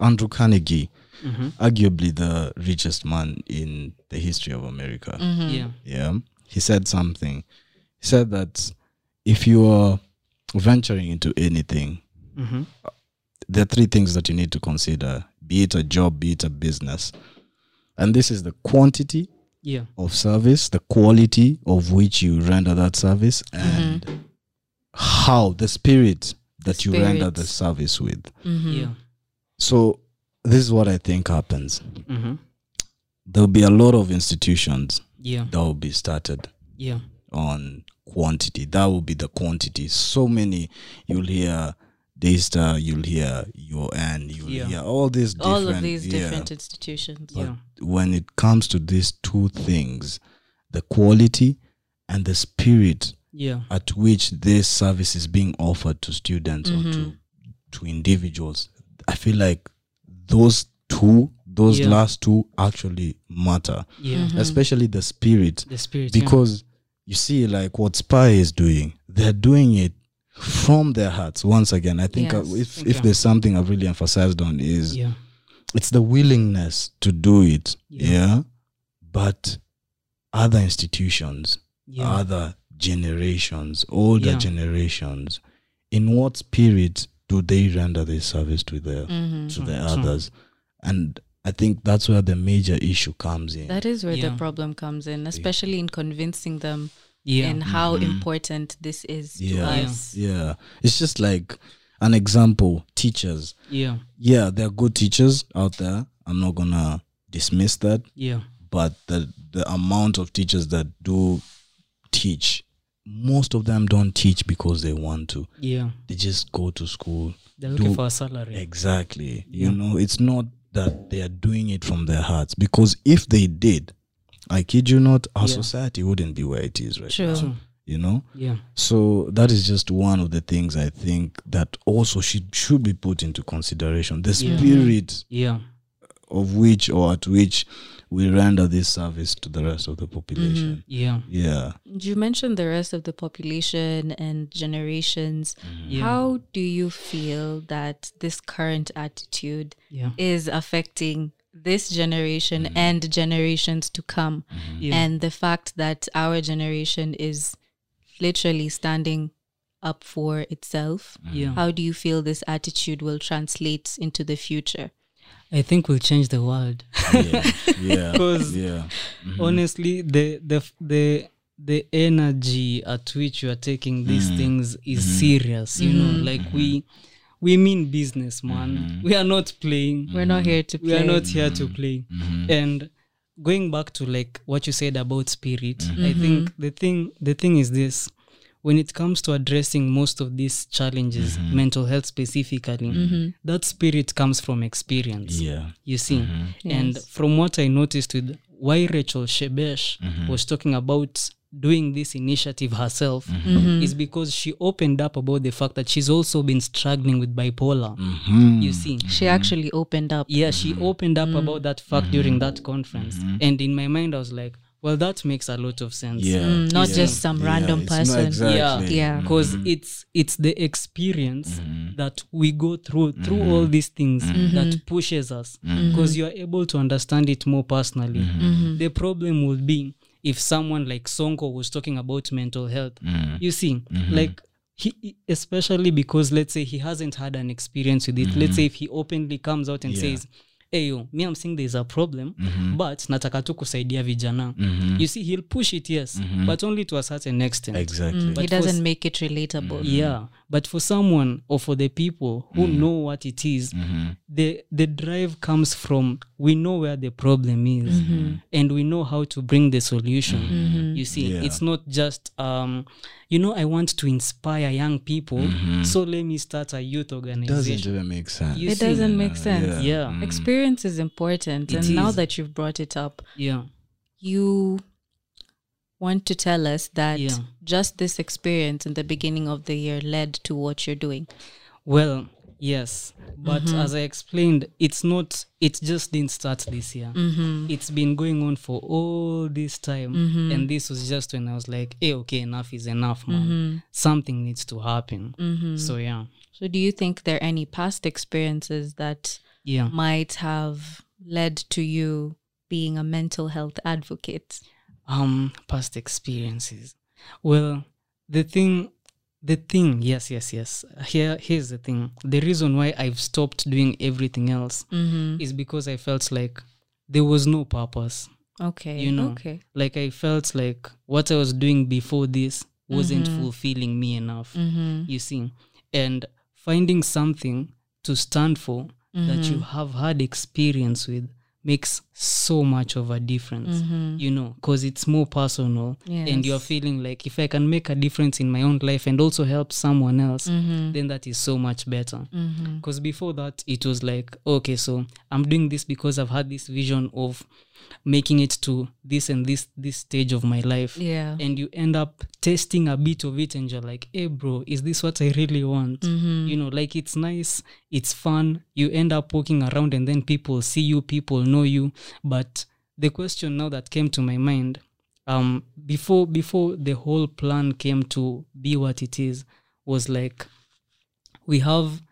Andrew Carnegie, mm-hmm. arguably the richest man in the history of America. Mm-hmm. Yeah, yeah. He said something. He said that if you are venturing into anything, mm-hmm. there are three things that you need to consider. Be it a job, be it a business. And this is the quantity yeah. of service, the quality of which you render that service, and mm-hmm. how, the spirit that the you spirit. render the service with. Mm-hmm. Yeah. So this is what I think happens. Mm-hmm. There'll be a lot of institutions yeah. that will be started yeah. on quantity. That will be the quantity. So many you'll hear... Daystar, you'll hear U N, you'll yeah. hear all these different... All of these yeah. different institutions. But yeah. when it comes to these two things, the quality and the spirit yeah. at which this service is being offered to students mm-hmm. or to, to individuals, I feel like those two, those yeah. last two actually matter. Yeah. Mm-hmm. Especially the spirit. The spirit, because yeah. you see, like what S P Y is doing, they're doing it from their hearts. Once again, I think yes. I, if okay. if there's something I've really emphasized on is yeah. it's the willingness to do it, yeah, yeah? But other institutions, yeah. other generations, older yeah. generations, in what spirit do they render their service to their mm-hmm. to the mm-hmm. others? And I think that's where the major issue comes in. That is where yeah. the problem comes in, especially yeah. in convincing them Yeah. and how mm-hmm. important this is yeah. to us. Yeah. It's just like an example, teachers. Yeah. Yeah, there are good teachers out there. I'm not going to dismiss that. Yeah. But the, the amount of teachers that do teach, most of them don't teach because they want to. Yeah. They just go to school. They're looking do, for a salary. Exactly. Yeah. You know, it's not that they are doing it from their hearts. Because if they did, I kid you not, our yeah. society wouldn't be where it is right True. now. You know? Yeah. So that is just one of the things I think that also should, should be put into consideration. The yeah. spirit yeah. of which or at which we render this service to the rest of the population. Mm-hmm. Yeah. Yeah. You mentioned the rest of the population and generations. Mm-hmm. yeah. How do you feel that this current attitude yeah. is affecting this generation mm-hmm. and generations to come? Mm-hmm. yeah. And the fact that our generation is literally standing up for itself. Mm-hmm. yeah. How do you feel this attitude will translate into the future? I think we'll change the world. yeah, yeah. Because yeah. mm-hmm. honestly, the the the the energy at which you are taking these mm-hmm. things is mm-hmm. serious. Mm-hmm. You know, like mm-hmm. we we mean business, man. Mm-hmm. We are not playing. Mm-hmm. We're not here to. Play. We are not mm-hmm. here to play. Mm-hmm. And going back to like what you said about spirit, mm-hmm. I think the thing the thing is this. When it comes to addressing most of these challenges, mm-hmm. mental health specifically, mm-hmm. that spirit comes from experience. Yeah. You see? Mm-hmm. yes. And from what I noticed with why Rachel Shebesh mm-hmm. was talking about doing this initiative herself mm-hmm. Mm-hmm. is because she opened up about the fact that she's also been struggling with bipolar. Mm-hmm. You see? She actually opened up. Yeah, she opened up mm-hmm. about that fact mm-hmm. during that conference. Mm-hmm. And in my mind, I was like, well, that makes a lot of sense. Yeah. Mm, not yeah. just some yeah. random yeah, person. Exactly. Yeah. Because yeah. mm-hmm. it's it's the experience mm-hmm. that we go through, through mm-hmm. all these things mm-hmm. that pushes us. Because mm-hmm. you are able to understand it more personally. Mm-hmm. The problem would be if someone like Sonko was talking about mental health. Mm-hmm. You see, mm-hmm. like, he, especially because, let's say, he hasn't had an experience with it. Mm-hmm. Let's say if he openly comes out and yeah. says, hey, yo, me, I'm saying there's a problem, mm-hmm. but nataka tu kusaidia vijana. Mm-hmm. You see, he'll push it, yes, mm-hmm. but only to a certain extent. Exactly. Mm-hmm. He doesn't for, make it relatable. Yeah. But for someone or for the people who mm-hmm. know what it is, mm-hmm. the, the drive comes from we know where the problem is mm-hmm. and we know how to bring the solution. Mm-hmm. You see, yeah. it's not just, um, you know, I want to inspire young people, mm-hmm. so let me start a youth organization. It doesn't even make sense. You it see? doesn't make sense. Yeah. yeah. Mm-hmm. Experience is important, it and is. Now that you've brought it up, yeah, you want to tell us that yeah. just this experience in the beginning of the year led to what you're doing. Well, yes, but mm-hmm. as I explained, it's not, it just didn't start this year. Mm-hmm. It's been going on for all this time, mm-hmm. and this was just when I was like, hey, okay, enough is enough, man. Mm-hmm. Something needs to happen. Mm-hmm. So, yeah. So, do you think there are any past experiences that yeah. might have led to you being a mental health advocate? Um, past experiences. Well, the thing, the thing, yes, yes, yes. Here, here's the thing. The reason why I've stopped doing everything else mm-hmm. is because I felt like there was no purpose. Okay. You know, okay. like I felt like what I was doing before this wasn't mm-hmm. fulfilling me enough. Mm-hmm. You see, and finding something to stand for Mm-hmm. that you have had experience with makes so much of a difference, mm-hmm. you know, because it's more personal yes. and you're feeling like if I can make a difference in my own life and also help someone else, mm-hmm. then that is so much better. Because mm-hmm. before that, it was like, okay, so I'm doing this because I've had this vision of making it to this and this this stage of my life. Yeah. And you end up testing a bit of it and you're like, hey bro, is this what I really want? Mm-hmm. You know, like it's nice, it's fun. You end up walking around and then people see you, people know you. But the question now that came to my mind, um, before before the whole plan came to be what it is, was like, we have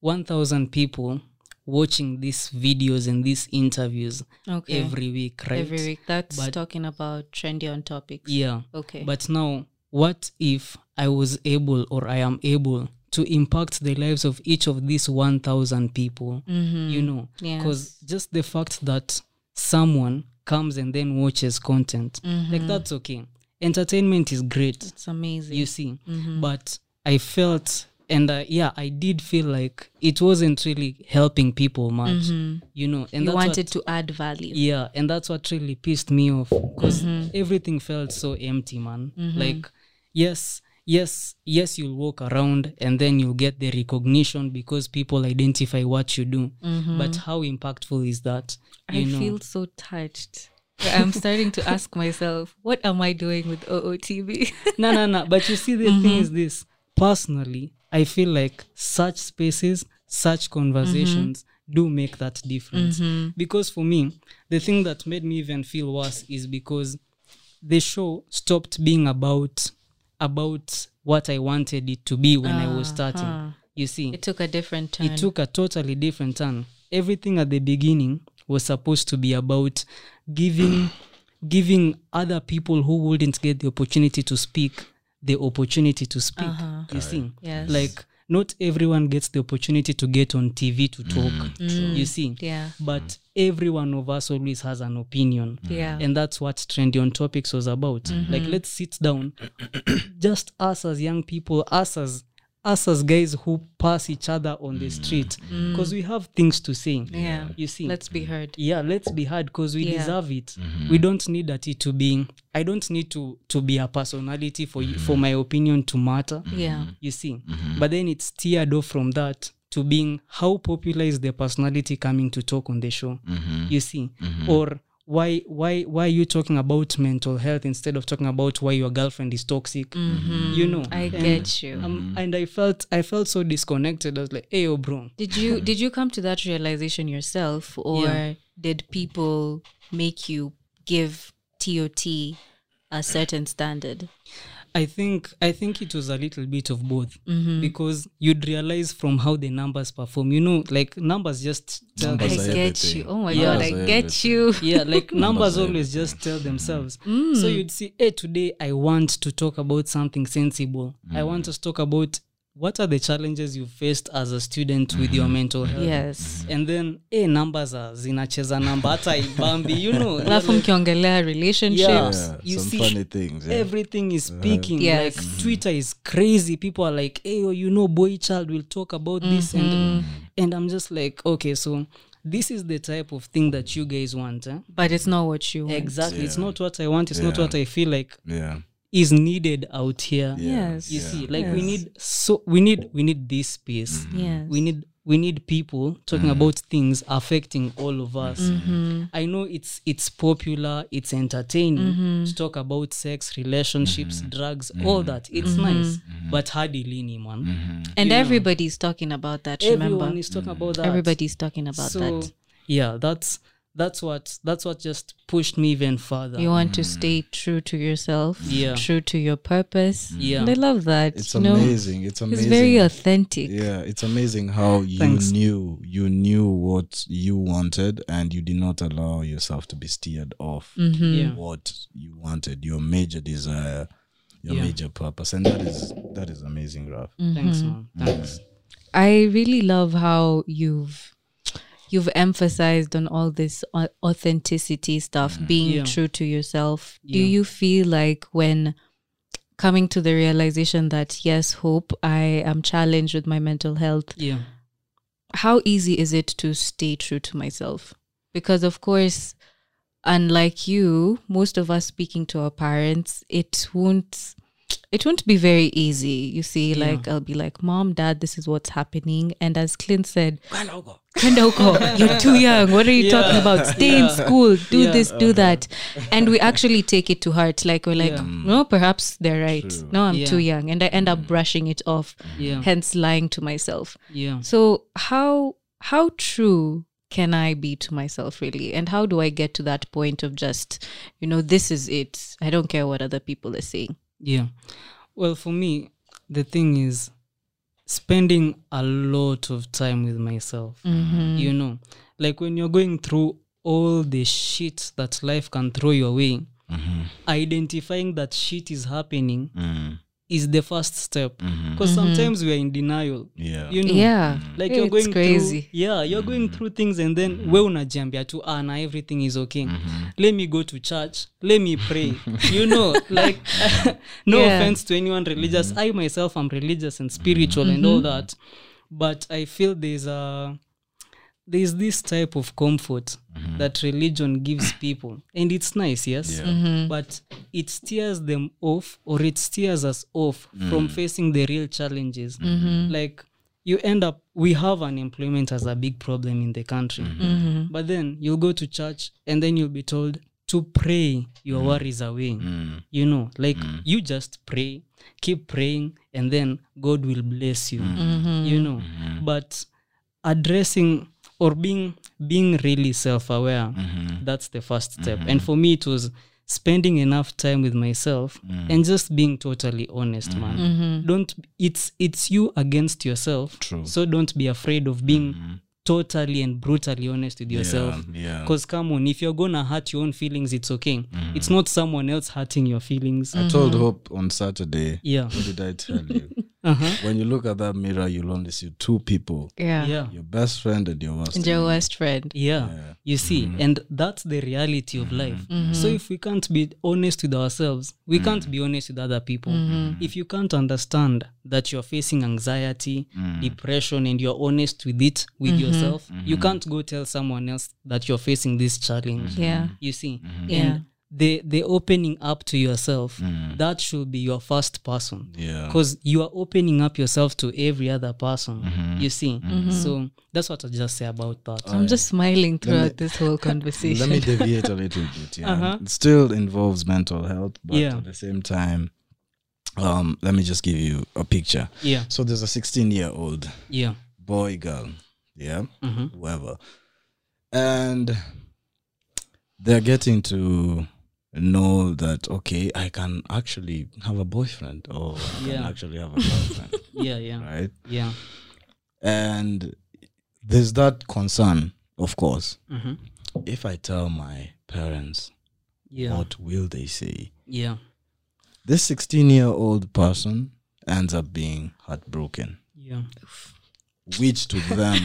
one thousand people watching these videos and these interviews okay. every week, right? Every week. That's but, talking about trendy on topics. Yeah. Okay. But now, what if I was able or I am able to impact the lives of each of these one thousand people? Mm-hmm. You know, because yes. just the fact that someone comes and then watches content, mm-hmm. like that's okay. Entertainment is great. It's amazing. You see, mm-hmm. but I felt... And uh, yeah, I did feel like it wasn't really helping people much, mm-hmm. you know. And you that's wanted what, to add value. Yeah, and that's what really pissed me off because mm-hmm. everything felt so empty, man. Mm-hmm. Like, yes, yes, yes, you'll walk around and then you'll get the recognition because people identify what you do. Mm-hmm. But how impactful is that? You I know? feel so touched. I'm starting to ask myself, what am I doing with O O T B? no, no, no. But you see, the mm-hmm. thing is this. Personally, I feel like such spaces, such conversations mm-hmm. do make that difference. Mm-hmm. Because for me, the thing that made me even feel worse is because the show stopped being about about what I wanted it to be when uh, I was starting. Huh. You see? It took a different turn. It took a totally different turn. Everything at the beginning was supposed to be about giving giving other people who wouldn't get the opportunity to speak the opportunity to speak. Uh-huh. You see? Yes. Like, not everyone gets the opportunity to get on T V to talk. Mm, true. You see? Yeah. But every one of us always has an opinion. Yeah. And that's what Trendy on Topics was about. Mm-hmm. Like, let's sit down. Just us as young people, us as us as guys who pass each other on mm. the street, because mm. we have things to say. Yeah, you see, let's be heard. Yeah, let's be heard because we yeah. deserve it. Mm-hmm. We don't need that it to be. I don't need to to be a personality for you, for my opinion to matter. Yeah, you see. Mm-hmm. But then it's teared off from that to being how popular is the personality coming to talk on the show. Mm-hmm. You see, mm-hmm. or. Why, why, why are you talking about mental health instead of talking about why your girlfriend is toxic? Mm-hmm. You know, I and, get you. Um, mm-hmm. And I felt, I felt so disconnected. I was like, "Hey, oh, bro." Did you, did you come to that realization yourself, or yeah. did people make you give T O T a certain standard? I think I think it was a little bit of both, mm-hmm. because you'd realize from how the numbers perform. You know, like numbers just tell numbers I get everything. you. Oh my numbers God, I get everything. you. Yeah, like numbers, numbers always just tell themselves. Mm. So you'd see, hey, today I want to talk about something sensible. Mm. I want us to talk about what are the challenges you faced as a student with your mental health? Yes. And then, eh, numbers are zinacheza namba hata ibambi, you know. Alafu mkiongelea relationships. You see, funny things. Yeah. Everything is speaking. Yes. Like, mm-hmm. Twitter is crazy. People are like, eh, oh, you know, boy child will talk about mm-hmm. this. And, and I'm just like, okay, so this is the type of thing that you guys want. Eh? But it's not what you want. Exactly. Yeah. It's not what I want. It's yeah. not what I feel like. Yeah. is needed out here. Yes. You yeah. see, like yes. we need so we need we need this space. Mm-hmm. Yes. We need we need people talking mm-hmm. about things affecting all of us. Mm-hmm. I know it's it's popular, it's entertaining mm-hmm. to talk about sex, relationships, mm-hmm. drugs, mm-hmm. all that. It's mm-hmm. nice. Mm-hmm. But hardly man. Mm-hmm. And you everybody's know. talking about that, remember? Everyone is talking mm-hmm. about that. Everybody's talking about so, that. Yeah, that's That's what that's what just pushed me even further. You want mm. to stay true to yourself, yeah. true to your purpose. Yeah. And I love that. It's you amazing. Know? It's amazing. It's very authentic. Yeah, it's amazing how you Thanks. knew you knew what you wanted and you did not allow yourself to be steered off mm-hmm. yeah. what you wanted, your major desire, your yeah. major purpose. And that is that is amazing, Raph. Mm-hmm. Thanks, man. Thanks. Yeah. I really love how you've You've emphasized on all this authenticity stuff, being yeah. true to yourself. Yeah. Do you feel like when coming to the realization that, yes, Hope, I am challenged with my mental health, yeah. how easy is it to stay true to myself? Because, of course, unlike you, most of us speaking to our parents, it won't... It won't be very easy, you see. Yeah. Like, I'll be like, Mom, Dad, this is what's happening. And as Clint said, you're too young. What are you yeah. talking about? Stay yeah. in school. Do yeah. this, do that. And we actually take it to heart. Like, we're like, yeah. no, perhaps they're right. True. No, I'm yeah. too young. And I end up brushing it off, yeah. hence lying to myself. Yeah. So how how true can I be to myself, really? And how do I get to that point of just, you know, this is it. I don't care what other people are saying. Yeah. Well, for me, the thing is spending a lot of time with myself, mm-hmm. you know, like when you're going through all the shit that life can throw your way, mm-hmm. identifying that shit is happening mm-hmm. is the first step. Because mm-hmm. mm-hmm. sometimes we're in denial. Yeah. You know, yeah. like you're it's going crazy. Through, yeah, you're mm-hmm. going through things and then mm-hmm. we unajambia tu ana everything is okay. Mm-hmm. Let me go to church. Let me pray. You know, like no yeah. offense to anyone religious. Mm-hmm. I myself am religious and spiritual mm-hmm. and all that. But I feel there's a there's this type of comfort mm-hmm. that religion gives people. And it's nice, yes? Yeah. Mm-hmm. But it steers them off, or it steers us off mm. from facing the real challenges. Mm-hmm. Like, you end up, we have unemployment as a big problem in the country. Mm-hmm. Mm-hmm. But then you'll go to church and then you'll be told to pray your mm. worries away. Mm. You know, like mm. you just pray, keep praying, and then God will bless you. Mm-hmm. You know, mm-hmm. but addressing or being being really self-aware, mm-hmm. that's the first step. Mm-hmm. And for me, it was spending enough time with myself mm. and just being totally honest, mm-hmm. man. Mm-hmm. Don't, it's it's you against yourself. True. So don't be afraid of being mm-hmm. totally and brutally honest with yourself. Yeah, yeah. Cause come on, if you're gonna hurt your own feelings, it's okay. Mm-hmm. It's not someone else hurting your feelings. I mm-hmm. told Hope on Saturday. Yeah. What did I tell you? Uh-huh. When you look at that mirror, you'll only see two people. Yeah. yeah. Your best friend and your worst friend. Your worst friend. Yeah. yeah. You see, mm-hmm. and that's the reality of mm-hmm. life. Mm-hmm. So if we can't be honest with ourselves, we mm-hmm. can't be honest with other people. Mm-hmm. If you can't understand that you're facing anxiety, mm-hmm. depression, and you're honest with it, with mm-hmm. yourself, mm-hmm. you can't go tell someone else that you're facing this challenge. Mm-hmm. Yeah. You see? Mm-hmm. Yeah. And the the opening up to yourself, mm. that should be your first person, yeah, because you are opening up yourself to every other person, mm-hmm. you see. Mm-hmm. So that's what I just say about that. I'm right. just smiling throughout me, this whole conversation. Let me deviate a little bit. Yeah, uh-huh. It still involves mental health, but yeah. at the same time, um let me just give you a picture. Yeah. So there's a sixteen year old yeah boy, girl, yeah, mm-hmm. whoever, and they're getting to know that, okay, I can actually have a boyfriend, or I yeah. can actually have a girlfriend. Yeah, yeah. Right? Yeah. And there's that concern, of course. Mm-hmm. If I tell my parents, yeah. what will they say? Yeah. This sixteen-year-old person ends up being heartbroken. Yeah. Which to them,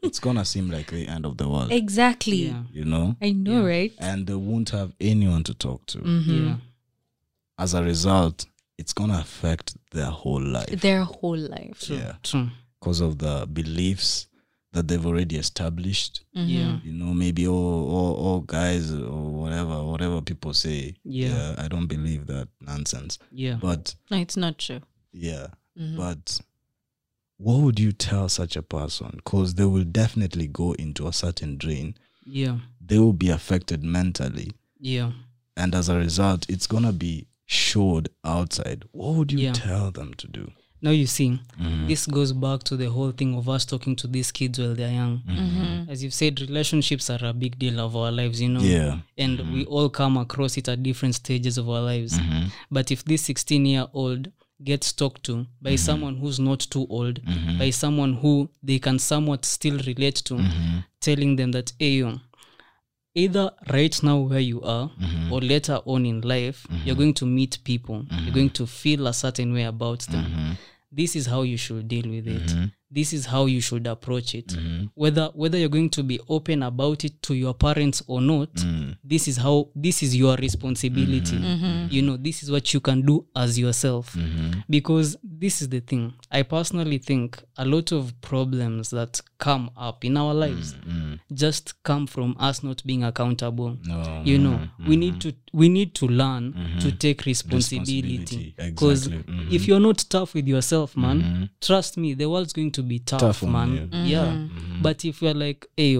it's gonna seem like the end of the world. Exactly. Yeah. You know? I know, yeah. right? And they won't have anyone to talk to. Mm-hmm. Yeah. As a result, it's gonna affect their whole life. Their whole life. True. Yeah. True. Because of the beliefs that they've already established. Mm-hmm. Yeah. You know, maybe all, all, all guys or whatever, whatever people say. Yeah. yeah. I don't believe that nonsense. Yeah. But no, it's not true. Yeah. Mm-hmm. But what would you tell such a person? Because they will definitely go into a certain drain. Yeah. They will be affected mentally. Yeah. And as a result, it's going to be showed outside. What would you yeah. tell them to do? Now, you see, mm-hmm. this goes back to the whole thing of us talking to these kids while they're young. Mm-hmm. As you've said, relationships are a big deal of our lives, you know. Yeah. And mm-hmm. we all come across it at different stages of our lives. Mm-hmm. But if this sixteen-year-old gets talked to by mm-hmm. someone who's not too old, mm-hmm. by someone who they can somewhat still relate to, mm-hmm. telling them that, hey, you, either right now where you are mm-hmm. or later on in life, mm-hmm. you're going to meet people, mm-hmm. you're going to feel a certain way about them. Mm-hmm. This is how you should deal with it. Mm-hmm. This is how you should approach it. Mm-hmm. Whether whether you're going to be open about it to your parents or not, mm-hmm. this is how this is your responsibility. Mm-hmm. You know, this is what you can do as yourself. Mm-hmm. Because this is the thing. I personally think a lot of problems that come up in our lives mm-hmm. just come from us not being accountable. No. You know, mm-hmm. we need to we need to learn mm-hmm. to take responsibility. Because exactly. mm-hmm. if you're not tough with yourself, man, mm-hmm. trust me, the world's going to be tough, tough man. Mm-hmm. Yeah. Mm-hmm. But if you're like, hey,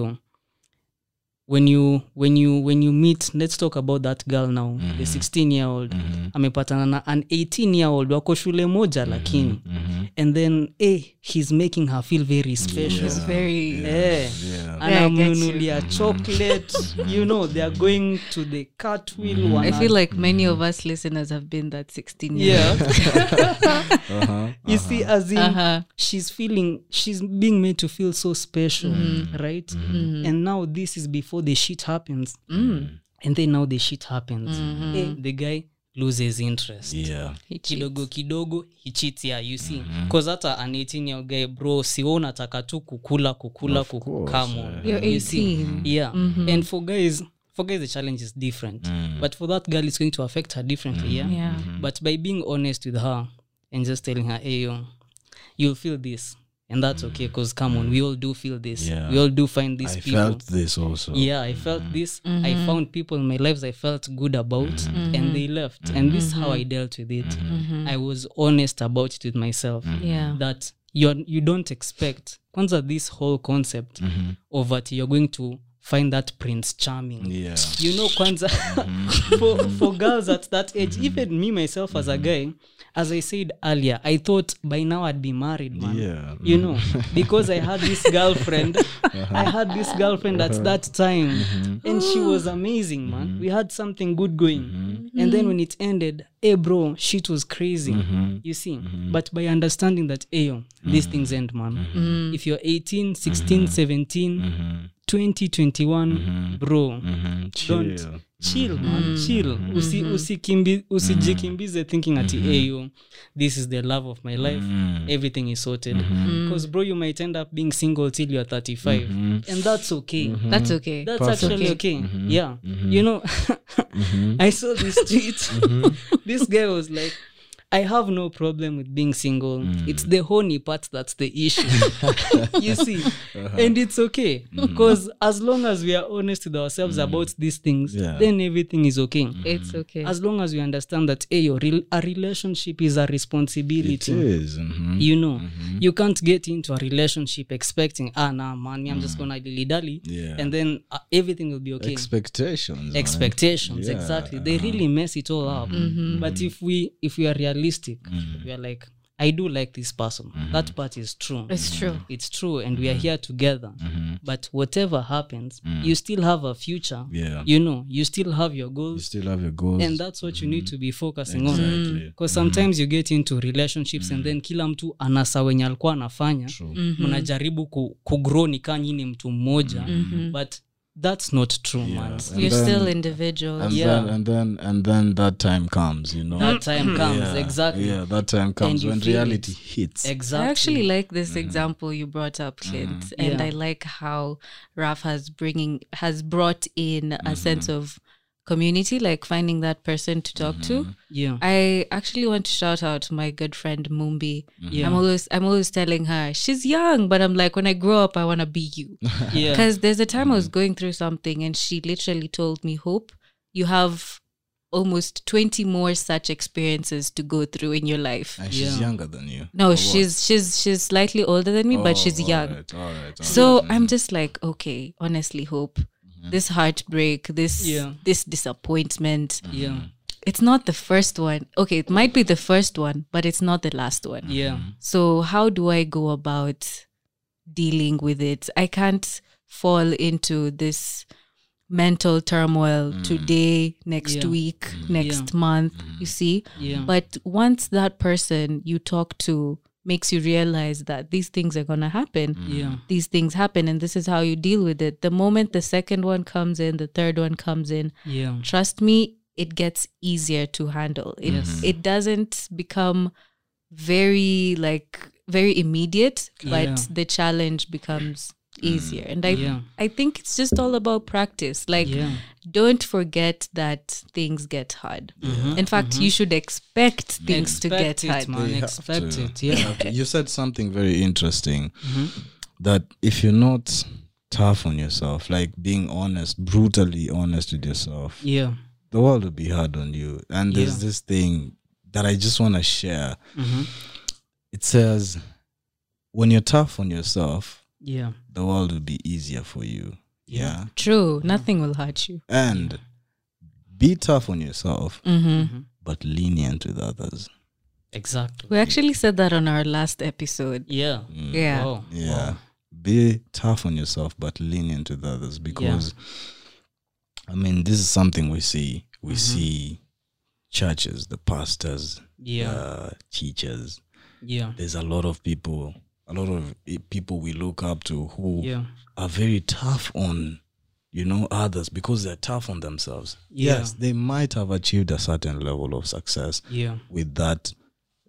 when you when you when you meet, let's talk about that girl now, mm-hmm. the sixteen year old mm-hmm. amepatana na an eighteen year old wako shule moja lakini mm-hmm. and then hey, he's making her feel very special. She's yeah. very yeah, yeah. yeah. anamunulia mm-hmm. chocolate mm-hmm. you know, they are going to the cartwheel mm-hmm. one. I feel like mm-hmm. many of us listeners have been that sixteen year old. Yeah. uh-huh. You see, as in uh-huh. she's feeling she's being made to feel so special, mm-hmm. right? Mm-hmm. And now this is before the shit happens, mm. and then now the shit happens. Mm-hmm. Hey, the guy loses interest. Yeah, he kidogo kidogo he cheats. Yeah, you see, because mm-hmm. at an eighteen-year-old guy, bro, siona takatu kukula kukula kukamon. Yeah. You're eighteen. You see? Mm-hmm. Yeah, mm-hmm. and for guys. For guys, the challenge is different, mm. but for that girl, it's going to affect her differently. Mm. Yeah, yeah. Mm-hmm. But by being honest with her and just telling her, "Hey, yo, you'll feel this. And that's okay, because come on, we all do feel this. Yeah. We all do find these I people. I felt this also. Yeah, I felt mm-hmm. this. Mm-hmm. I found people in my lives I felt good about, mm-hmm. and they left. Mm-hmm. And this is how I dealt with it. Mm-hmm. I was honest about it with myself. Mm-hmm. Yeah. That you you don't expect, consider this whole concept mm-hmm. of that you're going to find that Prince Charming. Yeah. You know, Kwanzaa, mm-hmm. for, for girls at that age, mm-hmm. even me, myself mm-hmm. as a guy, as I said earlier, I thought by now I'd be married, man. Yeah. You know, because I had this girlfriend. Uh-huh. I had this girlfriend uh-huh. at that time. Mm-hmm. And she was amazing, man. Mm-hmm. We had something good going. Mm-hmm. And then when it ended, hey, bro, shit was crazy. Mm-hmm. You see? Mm-hmm. But by understanding that, hey, yo, mm-hmm. these things end, man. Mm-hmm. If you're eighteen, sixteen, mm-hmm. seventeen, mm-hmm. twenty, twenty-one, mm-hmm. bro, mm-hmm. don't chill, chill mm-hmm. man, chill. Mm-hmm. Usi, usi kimbi, usi mm-hmm. jikimbize thinking at mm-hmm. ayo, this is the love of my life, mm-hmm. everything is sorted. Because mm-hmm. bro, you might end up being single till you're thirty-five, mm-hmm. and that's okay. Mm-hmm. That's okay. That's Perfect. actually okay. Mm-hmm. Yeah, mm-hmm. you know, mm-hmm. I saw this tweet. Mm-hmm. This guy was like, I have no problem with being single. Mm. It's the horny part that's the issue. You see? Uh-huh. And it's okay. Because mm. as long as we are honest with ourselves mm. about these things, yeah. then everything is okay. Mm. It's okay. As long as we understand that hey, your re- a relationship is a responsibility. It is. Mm-hmm. You know, mm-hmm. you can't get into a relationship expecting, ah, nah, man, I'm mm. just going to dilly-dally. Yeah. And then uh, everything will be okay. Expectations. Expectations, right? Yeah. Exactly. They uh-huh. really mess it all up. Mm-hmm. But if we, if we are realistic, Mm-hmm. we are like, I do like this person. Mm-hmm. That part is true. It's true. It's true, and mm-hmm. we are here together. Mm-hmm. But whatever happens, mm-hmm. you still have a future. Yeah. You know, you still have your goals. You still have your goals. And that's what mm-hmm. you need to be focusing exactly. on. Because mm-hmm. sometimes you get into relationships mm-hmm. and then kila mtu anasa wenye alikuwa anafanya. Mm-hmm. Mnajaribu ku, ku grow ni kama nyinyi mtu mmoja. Mm-hmm. But that's not true, yeah. man. And You're then, still individual. And yeah. Then, and then and then that time comes, you know. That time comes, yeah. exactly. Yeah, that time comes and when reality it. hits. Exactly. I actually like this mm. example you brought up, Clint. Mm. And yeah. I like how Raph has bringing has brought in a mm-hmm. sense of community, like finding that person to talk mm-hmm. to. Yeah. I actually want to shout out my good friend Mumbi. Mm-hmm. Yeah. I'm always I'm always telling her, she's young, but I'm like, when I grow up, I want to be you. yeah. Because there's a time mm-hmm. I was going through something and she literally told me, Hope, you have almost twenty more such experiences to go through in your life. And she's yeah. younger than you. No, or she's what? she's she's slightly older than me, oh, but she's all young. Right, all right, all right. So mm-hmm. I'm just like, okay, honestly, Hope, this heartbreak, this yeah. this disappointment. Yeah. It's not the first one. Okay, it might be the first one, but it's not the last one. Yeah. So how do I go about dealing with it? I can't fall into this mental turmoil mm. today, next yeah. week, next yeah. month, you see? Yeah. But once that person you talk to makes you realize that these things are gonna happen. Yeah. These things happen and this is how you deal with it. The moment the second one comes in, the third one comes in, yeah. trust me, it gets easier to handle. It, yes. it doesn't become very like very immediate, but yeah. the challenge becomes easier. And I yeah. I think it's just all about practice. Like yeah. don't forget that things get hard. Mm-hmm. In fact, mm-hmm. you should expect things expect to get it, hard. Man. Expect to, it. Yeah. You, you said something very interesting mm-hmm. that if you're not tough on yourself, like being honest, brutally honest with yourself, yeah, the world will be hard on you. And there's yeah. this thing that I just want to share. Mm-hmm. It says when you're tough on yourself, yeah, the world will be easier for you. Yeah. True. Yeah. Nothing will hurt you. And be tough on yourself, mm-hmm. Mm-hmm. but lenient with others. Exactly. We actually said that on our last episode. Yeah. Mm. Yeah. Wow. Yeah. Wow. Be tough on yourself, but lenient with others. Because, yeah. I mean, this is something we see. We mm-hmm. see churches, the pastors, yeah, uh, teachers. Yeah. There's a lot of people. A lot of people we look up to who yeah. are very tough on, you know, others because they're tough on themselves. Yeah. Yes, they might have achieved a certain level of success yeah. with that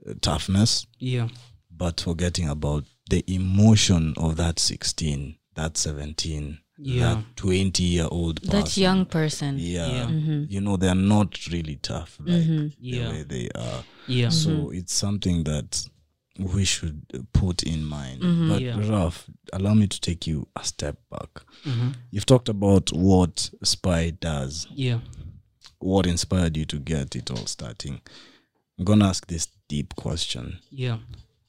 uh, toughness. Yeah. But forgetting about the emotion of that sixteen, that seventeen, yeah. that twenty-year-old person. That young person. Yeah. yeah. Mm-hmm. You know, they're not really tough like mm-hmm. yeah. the way they are. Yeah. So mm-hmm. it's something that we should put in mind. Mm-hmm, but yeah. Raph, allow me to take you a step back. Mm-hmm. You've talked about what S P Y does. Yeah. What inspired you to get it all starting? I'm going to ask this deep question. Yeah.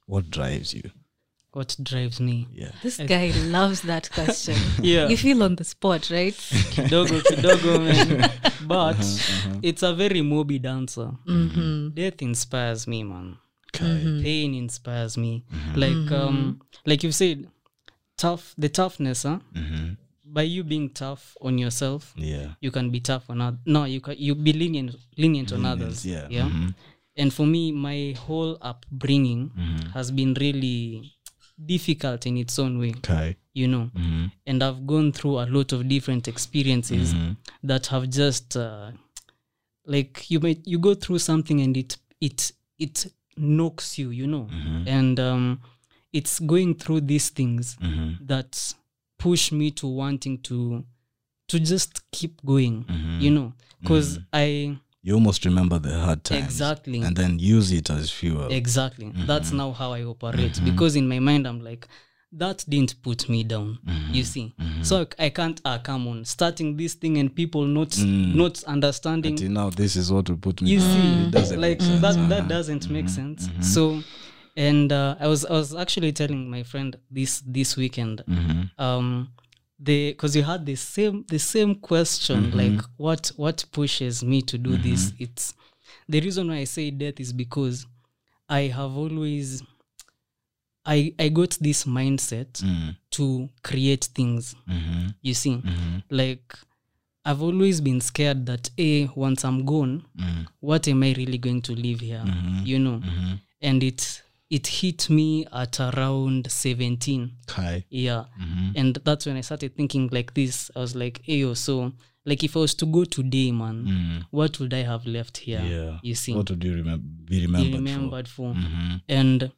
What drives you? What drives me? Yeah. This guy loves that question. Yeah. You feel on the spot, right? Kidogo, kidogo, man. But uh-huh, uh-huh. it's a very morbid answer. Mm-hmm. Death inspires me, man. Mm-hmm. Pain inspires me. Mm-hmm. Like um, like you said, tough, the toughness, huh? Mm-hmm. By you being tough on yourself, yeah, you can be tough on others. No, you can you be lenient, lenient, lenient on others. Yeah. Yeah? Mm-hmm. And for me, my whole upbringing mm-hmm. has been really difficult in its own way. Okay. You know, mm-hmm. and I've gone through a lot of different experiences mm-hmm. that have just uh, like you might you go through something and it it it knocks you, you know, mm-hmm. and um, it's going through these things mm-hmm. that push me to wanting to to just keep going, mm-hmm. you know, because mm-hmm. I. You almost remember the hard times. Exactly. And then use it as fuel. Exactly. Mm-hmm. That's now how I operate. Mm-hmm. Because in my mind, I'm like, that didn't put me down, mm-hmm. you see. Mm-hmm. So I can't, ah, come on, starting this thing and people not mm. not understanding. Until now, this is what will put me down. You see, it doesn't like, make sense. That, uh-huh. that doesn't mm-hmm. make sense. Mm-hmm. So, and uh, I was I was actually telling my friend this this weekend, mm-hmm. um, they because you had the same the same question, mm-hmm. like what what pushes me to do mm-hmm. this. It's the reason why I say death is because I have always I I got this mindset mm-hmm. to create things. Mm-hmm. You see, mm-hmm. like I've always been scared that a once I'm gone, mm-hmm. what am I really going to live here? Mm-hmm. You know, mm-hmm. and it. It hit me at around seventeen. Okay. Yeah. Mm-hmm. And that's when I started thinking like this. I was like, hey, yo, so, like, if I was to go today, man, mm. what would I have left here? Yeah. You see? What would you remember? Be remembered, be remembered for. for. Mm-hmm. And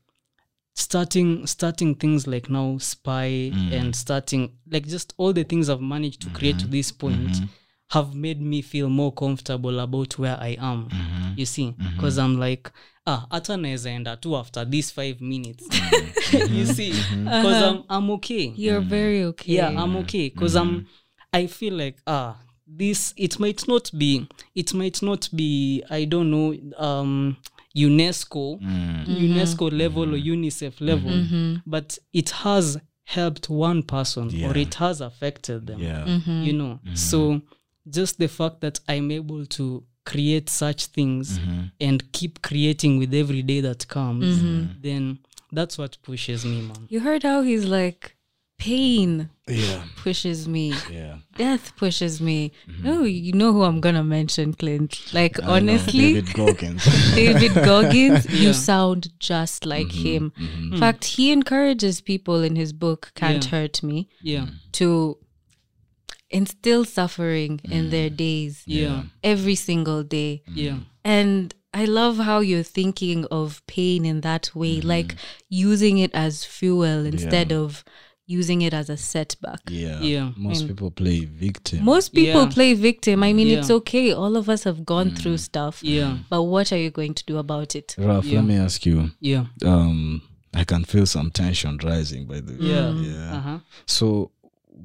starting starting things like now, S P Y, mm. and starting, like, just all the things I've managed to mm-hmm. create to this point mm-hmm. have made me feel more comfortable about where I am. Mm-hmm. You see? Because mm-hmm. I'm like, ah, ata naweza enda tu after these five minutes. Mm-hmm. You see? Because uh-huh. I'm, I'm okay. You're mm-hmm. very okay. Yeah, I'm okay. Because mm-hmm. I'm, I feel like, ah, this, it might not be, it might not be, I don't know, um, UNESCO, mm-hmm. UNESCO level mm-hmm. or UNICEF level, mm-hmm. but it has helped one person yeah. or it has affected them. Yeah. Mm-hmm. You know? Mm-hmm. So just the fact that I'm able to create such things mm-hmm. and keep creating with every day that comes, mm-hmm. then that's what pushes me, man. You heard how he's like, pain yeah. pushes me, yeah. death pushes me. Mm-hmm. No, you know who I'm gonna mention, Clint. Like, I honestly, know, David Goggins. David Goggins, yeah. you sound just like mm-hmm. him. Mm-hmm. In fact, he encourages people in his book, Can't yeah. Hurt Me, yeah. to instill suffering mm. in their days, yeah, every single day, yeah. And I love how you're thinking of pain in that way, mm. like using it as fuel instead yeah. of using it as a setback. Yeah, yeah. Most and people play victim. Most people yeah. play victim. I mean, yeah. it's okay. All of us have gone mm. through stuff. Yeah, but what are you going to do about it, Raph? Yeah. Let me ask you. Yeah. Um, I can feel some tension rising by the way. Yeah. Yeah. Uh-huh. So,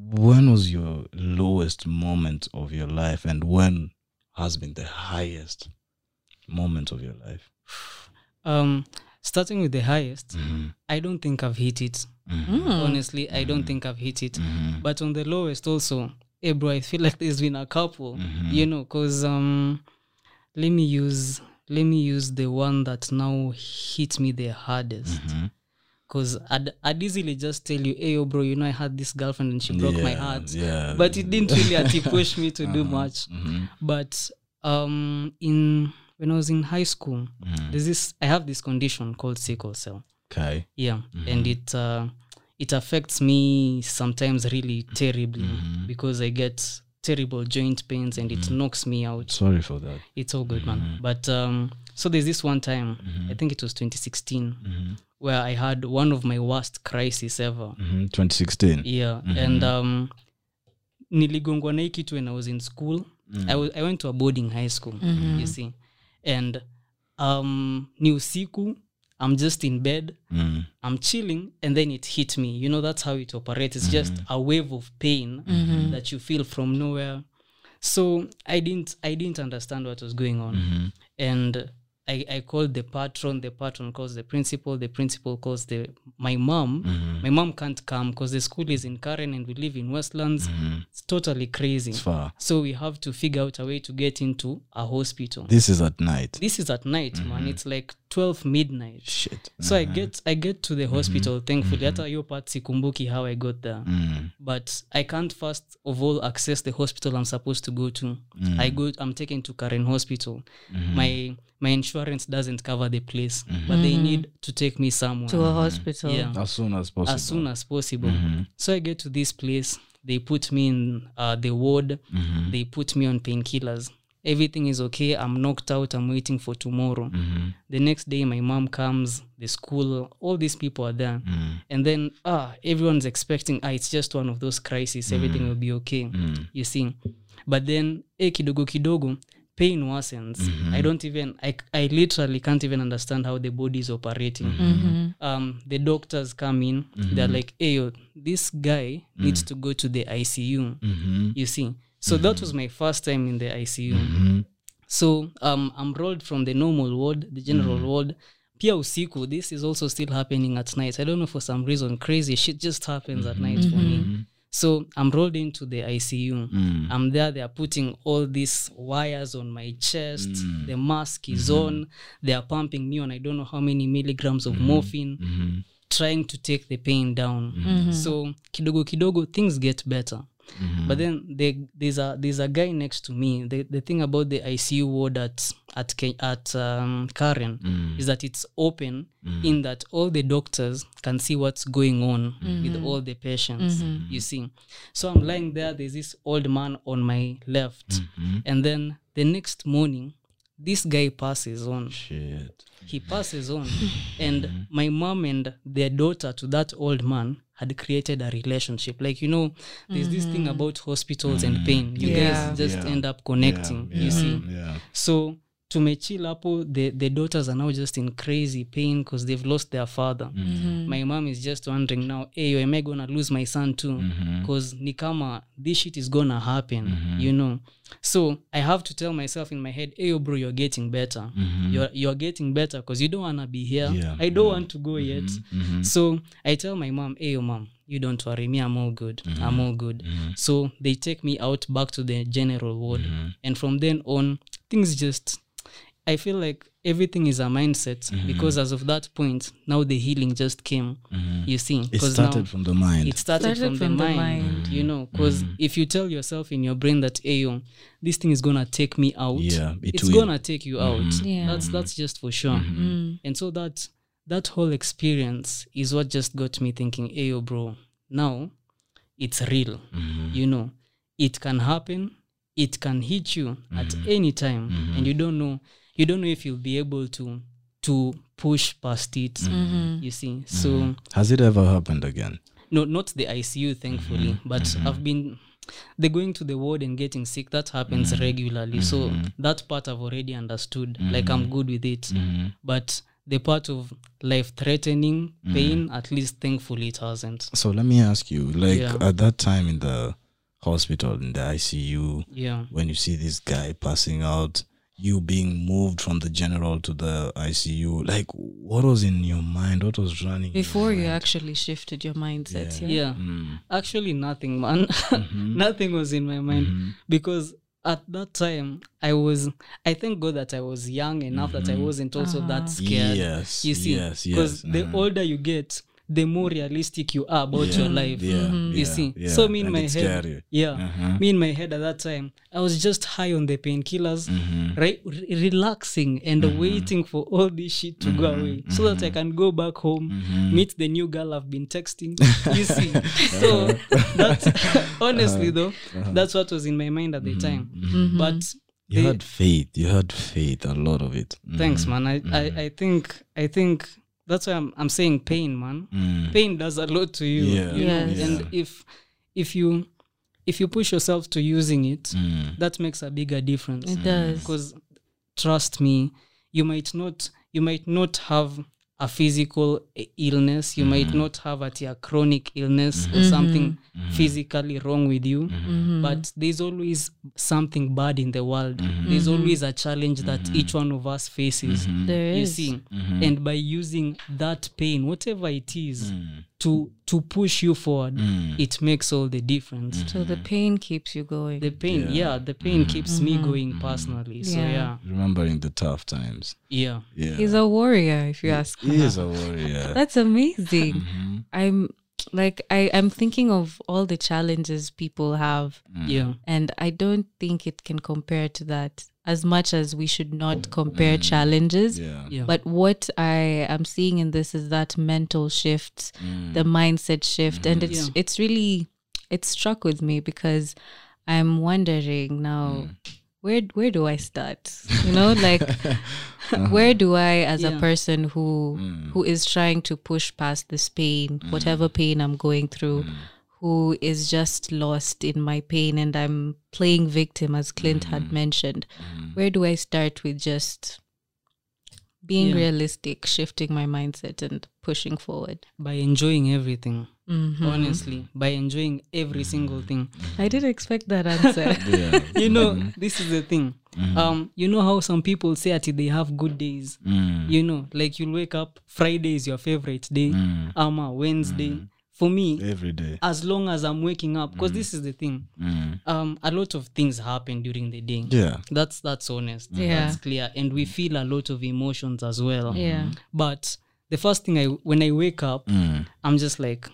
when was your lowest moment of your life and when has been the highest moment of your life? Um, starting with the highest, mm-hmm. I don't think I've hit it. Mm-hmm. Honestly, mm-hmm. I don't think I've hit it. Mm-hmm. But on the lowest also, hey bro, I feel like there's been a couple, mm-hmm. you know, because um, let me use let me use the one that now hit me the hardest. Mm-hmm. Because I'd, I'd easily just tell you, hey, yo, bro, you know, I had this girlfriend and she broke yeah, my heart. Yeah. But it didn't really actually push me to uh-huh. do much. Mm-hmm. But um, in when I was in high school, mm. there's this, I have this condition called sickle cell. Okay. Yeah. Mm-hmm. And it uh, it affects me sometimes really terribly mm-hmm. because I get terrible joint pains and it mm-hmm. knocks me out. Sorry for that. It's all good, mm-hmm. man. But um, so there's this one time, mm-hmm. I think it was twenty sixteen, mm-hmm. where I had one of my worst crises ever. Mm-hmm. twenty sixteen. Yeah. Mm-hmm. And um, niligongwa na kitu when I was in school. Mm-hmm. I, w- I went to a boarding high school, mm-hmm. you see. And um, ni usiku, I'm just in bed, mm. I'm chilling, and then it hit me. You know, that's how it operates. It's mm. just a wave of pain mm-hmm. that you feel from nowhere. So I didn't I didn't understand what was going on. Mm-hmm. And I, I called the patron, the patron calls the principal, the principal calls the my mom. Mm-hmm. My mom can't come because the school is in Karen and we live in Westlands. Mm-hmm. It's totally crazy. It's far. So we have to figure out a way to get into a hospital. This is at night. This is at night, mm-hmm. man. It's like twelve midnight. Shit. So mm-hmm. I get I get to the hospital, mm-hmm. thankfully. Hata hiyo part sikumbuki how I got there. Mm-hmm. But I can't first of all access the hospital I'm supposed to go to. Mm-hmm. I go I'm taken to Karen Hospital. Mm-hmm. My My insurance doesn't cover the place, mm-hmm. but they need to take me somewhere. To a hospital. Yeah. As soon as possible. As soon as possible. Mm-hmm. So I get to this place. They put me in uh, the ward. Mm-hmm. They put me on painkillers. Everything is okay. I'm knocked out. I'm waiting for tomorrow. Mm-hmm. The next day, my mom comes, the school, all these people are there. Mm-hmm. And then ah, everyone's expecting, ah, it's just one of those crises. Mm-hmm. Everything will be okay. Mm-hmm. You see. But then, eh, kidogo kidogo, pain worsens. Mm-hmm. I don't even, I, I literally can't even understand how the body is operating. Mm-hmm. Um, the doctors come in, mm-hmm. they're like, hey, yo, this guy mm-hmm. needs to go to the I C U. Mm-hmm. You see? So mm-hmm. that was my first time in the I C U. Mm-hmm. So um, I'm rolled from the normal ward, the general mm-hmm. ward. Pia usiku, this is also still happening at night. I don't know, for some reason, crazy shit just happens mm-hmm. at night mm-hmm. for me. So I'm rolled into the I C U. Mm. I'm there. They are putting all these wires on my chest. Mm. The mask is mm-hmm. on. They are pumping me on I don't know how many milligrams of mm-hmm. morphine, mm-hmm. trying to take the pain down. Mm-hmm. So kidogo kidogo, things get better. Mm-hmm. But then they, there's a there's a guy next to me. The the thing about the I C U ward at at at um, Karen mm. is that it's open mm. in that all the doctors can see what's going on mm-hmm. with all the patients. Mm-hmm. You see, so I'm lying there. There's this old man on my left, mm-hmm. and then the next morning, this guy passes on. Shit. He passes on, and mm-hmm. my mom and their daughter to that old man had created a relationship. Like, you know, there's mm-hmm. this thing about hospitals mm-hmm. and pain. You yeah. guys just yeah. end up connecting, yeah. Yeah. you see. Yeah. So, to Mechilapo, the, the daughters are now just in crazy pain because they've lost their father. Mm-hmm. My mom is just wondering now, hey, am I going to lose my son too? Because mm-hmm. Nikama, this shit is going to happen, mm-hmm. you know. So I have to tell myself in my head, hey, yo, bro, you're getting better. Mm-hmm. You're you're getting better because you don't want to be here. Yeah, I don't yeah. want to go mm-hmm, yet. Mm-hmm. So I tell my mom, hey, yo, mom, you don't worry. Me, I'm all good. Mm-hmm. I'm all good. Mm-hmm. So they take me out back to the general ward. Mm-hmm. And from then on, things just, I feel like everything is a mindset mm-hmm. because as of that point, now the healing just came. Mm-hmm. You see, it started from the mind. It started, started from, from the, the mind, mind. Mm-hmm. you know, because mm-hmm. if you tell yourself in your brain that, hey, yo, this thing is going to take me out, yeah, it it's going to take you mm-hmm. out. Yeah. That's that's just for sure. Mm-hmm. Mm-hmm. And so that that whole experience is what just got me thinking, hey, yo, bro, now it's real. Mm-hmm. You know, it can happen. It can hit you mm-hmm. at any time. Mm-hmm. And you don't know. You don't know if you'll be able to to push past it, mm-hmm. you see. So mm-hmm. has it ever happened again? No, not the I C U, thankfully, mm-hmm. but mm-hmm. I've been, the going to the ward and getting sick, that happens mm-hmm. regularly. Mm-hmm. So that part I've already understood, mm-hmm. like I'm good with it. Mm-hmm. But the part of life-threatening pain, mm-hmm. at least thankfully it hasn't. So let me ask you, like yeah. at that time in the hospital, in the I C U, yeah. when you see this guy passing out, you being moved from the general to the I C U, like what was in your mind? What was running before you actually shifted your mindset? Yeah, yeah. yeah. Mm. Actually, nothing, man. Mm-hmm. Nothing was in my mind mm-hmm. because at that time I was. I thank God that I was young enough mm-hmm. that I wasn't also uh-huh. that scared. Yes, you see, because yes, yes. mm-hmm. the older you get, the more realistic you are about yeah, your life. Yeah, mm-hmm. yeah, you see. Yeah, so me in my head, scary. yeah, uh-huh. me in my head at that time, I was just high on the painkillers, mm-hmm. re- relaxing and mm-hmm. waiting for all this shit to mm-hmm. go away mm-hmm. so that I can go back home, mm-hmm. meet the new girl I've been texting. You see. So that's, honestly though, uh-huh. that's what was in my mind at the mm-hmm. time. Mm-hmm. But you they, had faith. You had faith. A lot of it. Mm-hmm. Thanks, man. I, mm-hmm. I, I think, I think. That's why I'm I'm saying pain, man. Mm. Pain does a lot to you. Yeah. You know? Yes. And if if you if you push yourself to using it, mm. that makes a bigger difference. It does. Because trust me, you might not you might not have a physical illness. You mm-hmm. might not have at a chronic illness mm-hmm. or something mm-hmm. physically wrong with you, mm-hmm. but there's always something bad in the world. Mm-hmm. There's always a challenge that mm-hmm. each one of us faces. Mm-hmm. There you is. see, mm-hmm. and by using that pain, whatever it is, mm-hmm. to to push you forward, mm-hmm. it makes all the difference. Mm-hmm. So the pain keeps you going. The pain, yeah, yeah the pain mm-hmm. keeps mm-hmm. me going mm-hmm. personally. Yeah. So yeah, remembering the tough times. Yeah, yeah. He's a warrior, if you yeah. ask. He is a warrior. That's amazing. Mm-hmm. I'm like I, I'm thinking of all the challenges people have. Mm. Yeah. And I don't think it can compare to that. As much as we should not compare mm. challenges. Yeah. Yeah. But what I am seeing in this is that mental shift, mm. the mindset shift. Mm-hmm. And it's yeah. it's really it struck with me because I'm wondering now. Mm. Where where do I start? You know, like uh-huh. where do I, as yeah. a person who mm. who is trying to push past this pain, mm. whatever pain I'm going through, mm. who is just lost in my pain and I'm playing victim, as Clint mm. had mentioned, mm. where do I start with just being yeah. realistic, shifting my mindset and pushing forward? By enjoying everything. Mm-hmm. Honestly, by enjoying every single thing. I didn't expect that answer. yeah. You know, mm-hmm. this is the thing. Mm-hmm. Um, you know how some people say that they have good days. Mm. You know, like you'll wake up, Friday is your favorite day, mm. Ama, Wednesday. Mm. For me, every day, as long as I'm waking up, because mm. this is the thing. Mm. Um, a lot of things happen during the day. Yeah, that's that's honest. Mm. Yeah, that's clear, and we feel a lot of emotions as well. Yeah, but the first thing I when I wake up, mm. I'm just like.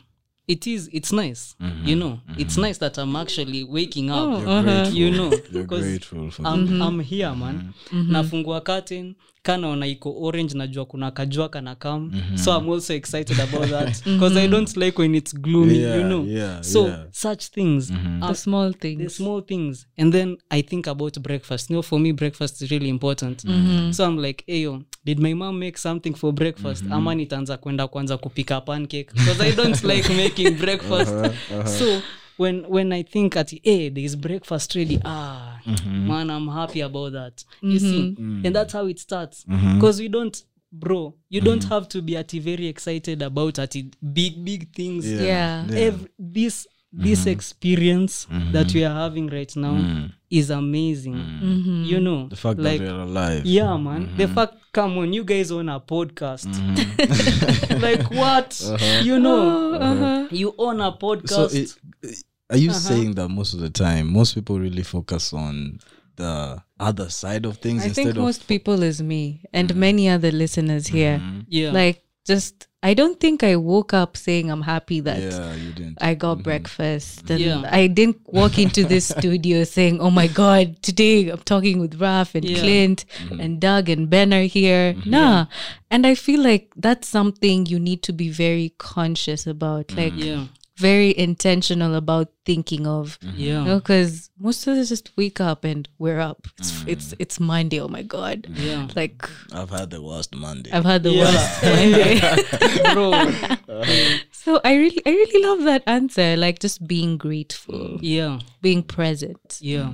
It is, it's nice, mm-hmm. you know, mm-hmm. it's nice that I'm actually waking up, oh, uh-huh. you know, because I'm, mm-hmm. I'm here, man. Mm-hmm. Nafungua curtain, kana onaiko orange, najua kuna kajua kana come. Mm-hmm. So I'm also excited about that because I don't like when it's gloomy, yeah, you know. Yeah, so yeah. such things. Mm-hmm. Are the small things. The small things. And then I think about breakfast. You know, for me, breakfast is really important. Mm-hmm. So I'm like, hey, yo, did my mom make something for breakfast? Mm-hmm. Ama nitaanza kwenda kwanza kupika pancake because I don't like making breakfast. Uh-huh, uh-huh. So when when I think at hey, there's breakfast ready, ah, mm-hmm. man, I'm happy about that. You mm-hmm. see, mm-hmm. and that's how it starts because mm-hmm. we don't. Bro, you mm-hmm. don't have to be at very excited about at big big things. Yeah, yeah. yeah. Every, this this mm-hmm. experience mm-hmm. that we are having right now. Mm-hmm. is amazing. Mm-hmm. You know. The fact like, that we're alive. Yeah, man. Mm-hmm. The fact, come on, you guys own a podcast. Mm-hmm. like what? Uh-huh. You know. Uh-huh. You own a podcast. So it, it, are you uh-huh. saying that most of the time, most people really focus on the other side of things I instead of... I think most people is me and mm-hmm. many other listeners here. Mm-hmm. Yeah. Like, just... I don't think I woke up saying I'm happy that yeah, you didn't. I got mm-hmm. breakfast. And yeah. I didn't walk into this studio saying, oh my God, today I'm talking with Raph and yeah. Clint mm-hmm. and Doug and Ben are here. Mm-hmm. Nah. And I feel like that's something you need to be very conscious about. Like yeah. very intentional about thinking of. Mm-hmm. Yeah. You know, because most of us just wake up and we're up. It's mm-hmm. it's it's Monday, oh my God. Yeah. Like I've had the worst Monday. I've had the yeah. worst Monday. Bro. Uh-huh. So I really I really love that answer. Like just being grateful. Yeah. Being present. Yeah.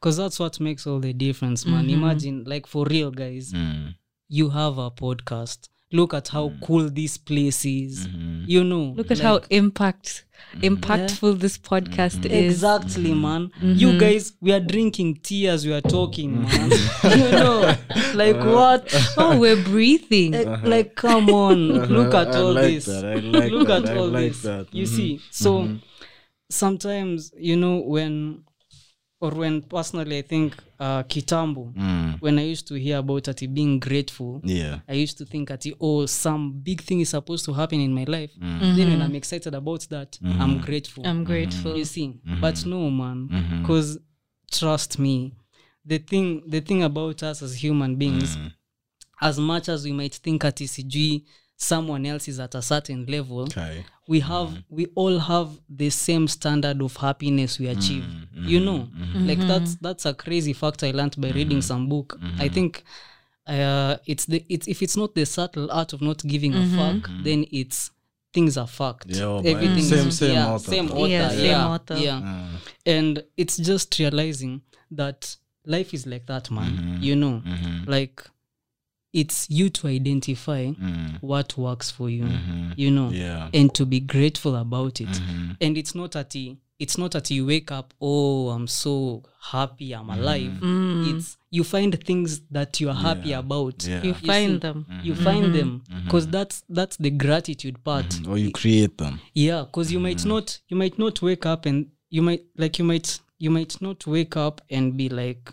Because mm. that's what makes all the difference, man. Mm-hmm. Imagine, like for real guys, mm. you have a podcast. Look at how mm. cool this place is. Mm-hmm. You know. Look at like, how impact mm-hmm. impactful yeah. this podcast mm-hmm. is. Exactly, mm-hmm. man. Mm-hmm. You guys, we are drinking tea as we are talking, man. you know. Like uh-huh. what? Oh, we're breathing. Uh-huh. Like, come on. Uh-huh. Look at I all like this. That. I like Look that. at I all like this. That. You mm-hmm. see. So mm-hmm. sometimes, you know, when or when personally I think uh, Kitambo, mm. when I used to hear about ati being grateful, yeah. I used to think ati, oh, some big thing is supposed to happen in my life. Mm. Mm-hmm. Then when I'm excited about that, mm-hmm. I'm grateful. I'm grateful. Mm-hmm. You see? Mm-hmm. But no, man, because mm-hmm. trust me, the thing the thing about us as human beings, mm. as much as we might think ati sijui, someone else is at a certain level, okay. we have mm. we all have the same standard of happiness we achieve. Mm. Mm. You know, mm-hmm. like that's that's a crazy fact I learned by mm-hmm. reading some book. Mm-hmm. I think uh, it's the it's if it's not the subtle art of not giving mm-hmm. a fuck, mm-hmm. then it's things are fucked. Yeah, everything same, is, same, yeah, author. same author. Yeah, yeah, same author. Yeah. yeah. And it's just realizing that life is like that, man. Mm-hmm. You know, mm-hmm. like it's you to identify mm. what works for you, mm-hmm. you know, yeah. and to be grateful about it. Mm-hmm. And it's not that he, it's not that you wake up, oh, I'm so happy, I'm mm. alive. Mm. It's you find things that you are happy yeah. about. Yeah. You find you see, them. Mm-hmm. You find mm-hmm. them because mm-hmm. that's that's the gratitude part. Mm-hmm. Or you create them. Yeah, because you mm-hmm. might not you might not wake up and you might like you might you might not wake up and be like,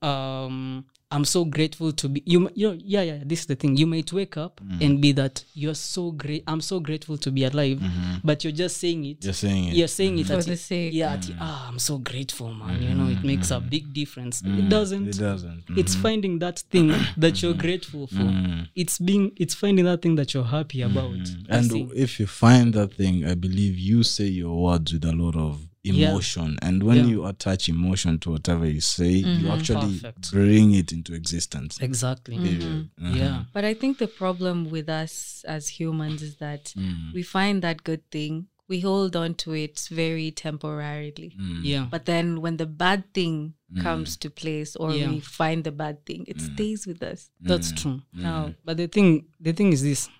um. I'm so grateful to be you. You know, yeah, yeah. This is the thing. You might wake up mm. and be that you're so great. I'm so grateful to be alive, mm-hmm. but you're just saying it. You're saying it. You're saying mm-hmm. it for the sake. Yeah. Mm-hmm. At, ah, I'm so grateful, man. Mm-hmm. You know, it makes mm-hmm. a big difference. Mm-hmm. It doesn't. It doesn't. Mm-hmm. It's finding that thing that you're grateful for. Mm-hmm. It's being. It's finding that thing that you're happy about. Mm-hmm. And see. If you find that thing, I believe you say your words with a lot of emotion, yeah. and when yeah. you attach emotion to whatever you say, mm-hmm. you actually Perfect. Bring it into existence. Exactly. Mm-hmm. Mm-hmm. Yeah. But I think the problem with us as humans is that mm. we find that good thing, we hold on to it very temporarily. Mm. Yeah. But then when the bad thing mm. comes to place, or yeah. we find the bad thing, it mm. stays with us. Mm. That's true. Mm. Now, but the thing, the thing is this,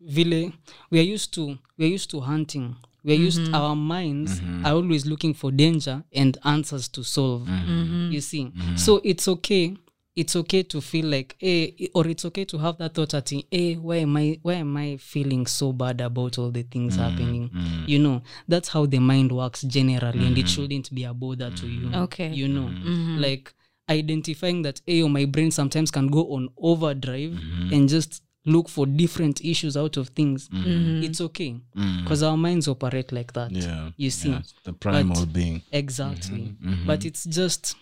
Ville, we are used to we are used to hunting. We're mm-hmm. used, our minds mm-hmm. are always looking for danger and answers to solve, mm-hmm. you see. Mm-hmm. So it's okay, it's okay to feel like, hey, or it's okay to have that thought that, hey, why am I, why am I feeling so bad about all the things mm-hmm. happening? Mm-hmm. You know, that's how the mind works generally, mm-hmm. and it shouldn't be a bother to you. Okay. You know, mm-hmm. like identifying that, hey, oh, my brain sometimes can go on overdrive mm-hmm. and just look for different issues out of things. Mm-hmm. It's okay because mm-hmm. our minds operate like that. Yeah, you see, yeah, the primal but being. Exactly. Mm-hmm. Mm-hmm. But it's just,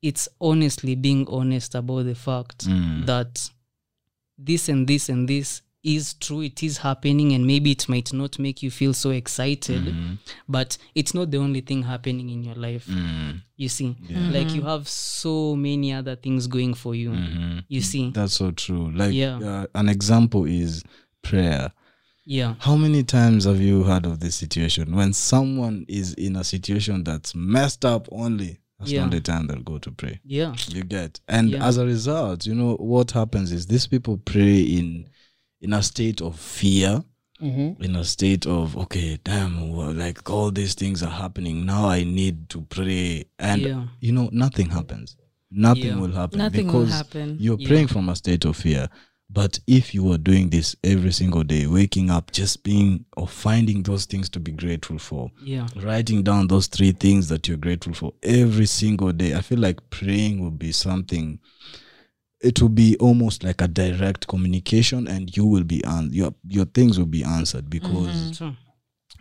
it's honestly being honest about the fact mm. that this and this and this is true. It is happening, and maybe it might not make you feel so excited, mm-hmm. but it's not the only thing happening in your life. Mm. You see, yeah. mm-hmm. like you have so many other things going for you. Mm-hmm. You see, that's so true. Like yeah. uh, an example is prayer. Yeah. How many times have you heard of this situation when someone is in a situation that's messed up only? That's yeah. not the time they'll go to pray. Yeah. You get, and yeah. as a result, you know what happens is these people pray in in a state of fear. Mm-hmm. In a state of, okay, damn, well, like all these things are happening. Now I need to pray. And, yeah. you know, nothing happens. Nothing yeah. will happen. Nothing because will happen. You're yeah. praying from a state of fear. But if you were doing this every single day, waking up, just being or finding those things to be grateful for, yeah. writing down those three things that you're grateful for every single day, I feel like praying will be something. It will be almost like a direct communication, and you will be an- your your things will be answered because mm-hmm.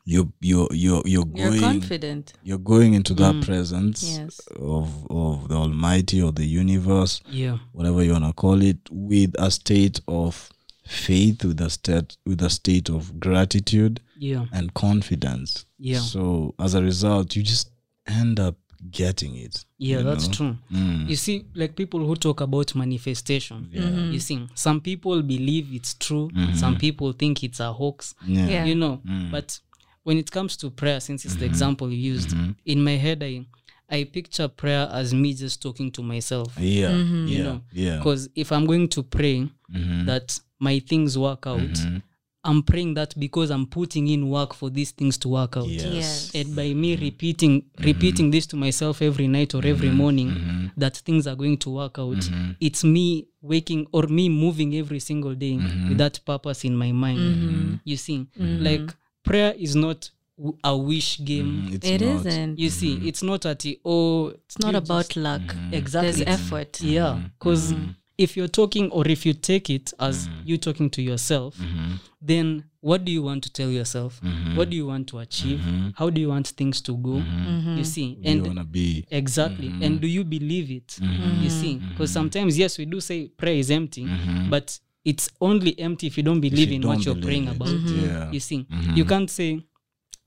you you you you're going you're confident. You're going into that mm. presence yes. of of the Almighty or the universe, yeah, whatever you wanna call it, with a state of faith, with a state with a state of gratitude, yeah, and confidence. Yeah. So as a result, you just end up getting it. Yeah, that's know? True. Mm. You see, like people who talk about manifestation, yeah. mm-hmm. you see, some people believe it's true, mm-hmm. some people think it's a hoax, yeah. Yeah. you know. Mm. But when it comes to prayer, since it's mm-hmm. the example you used, mm-hmm. in my head, I I picture prayer as me just talking to myself. Yeah, mm-hmm. you yeah. know, yeah. Because if I'm going to pray mm-hmm. that my things work out, mm-hmm. I'm praying that because I'm putting in work for these things to work out. Yes. Yes. And by me repeating mm-hmm. repeating this to myself every night or every mm-hmm. morning, mm-hmm. that things are going to work out. Mm-hmm. It's me waking or me moving every single day mm-hmm. with that purpose in my mind. Mm-hmm. You see, mm-hmm. like prayer is not w- a wish game. Mm, it's it not. Isn't. You see, mm-hmm. it's not at the, oh. It's not about just, luck. Mm-hmm. Exactly. There's effort. Mm-hmm. Yeah. Because mm-hmm. if you're talking, or if you take it as mm-hmm. you talking to yourself, mm-hmm. then what do you want to tell yourself? Mm-hmm. What do you want to achieve? Mm-hmm. How do you want things to go? Mm-hmm. You see, who and you wanna be? Exactly. Mm-hmm. And do you believe it? Mm-hmm. You see, because mm-hmm. sometimes yes, we do say prayer is empty, mm-hmm. but it's only empty if you don't believe you in don't what you're praying it. About. Mm-hmm. Yeah. You see, mm-hmm. you can't say,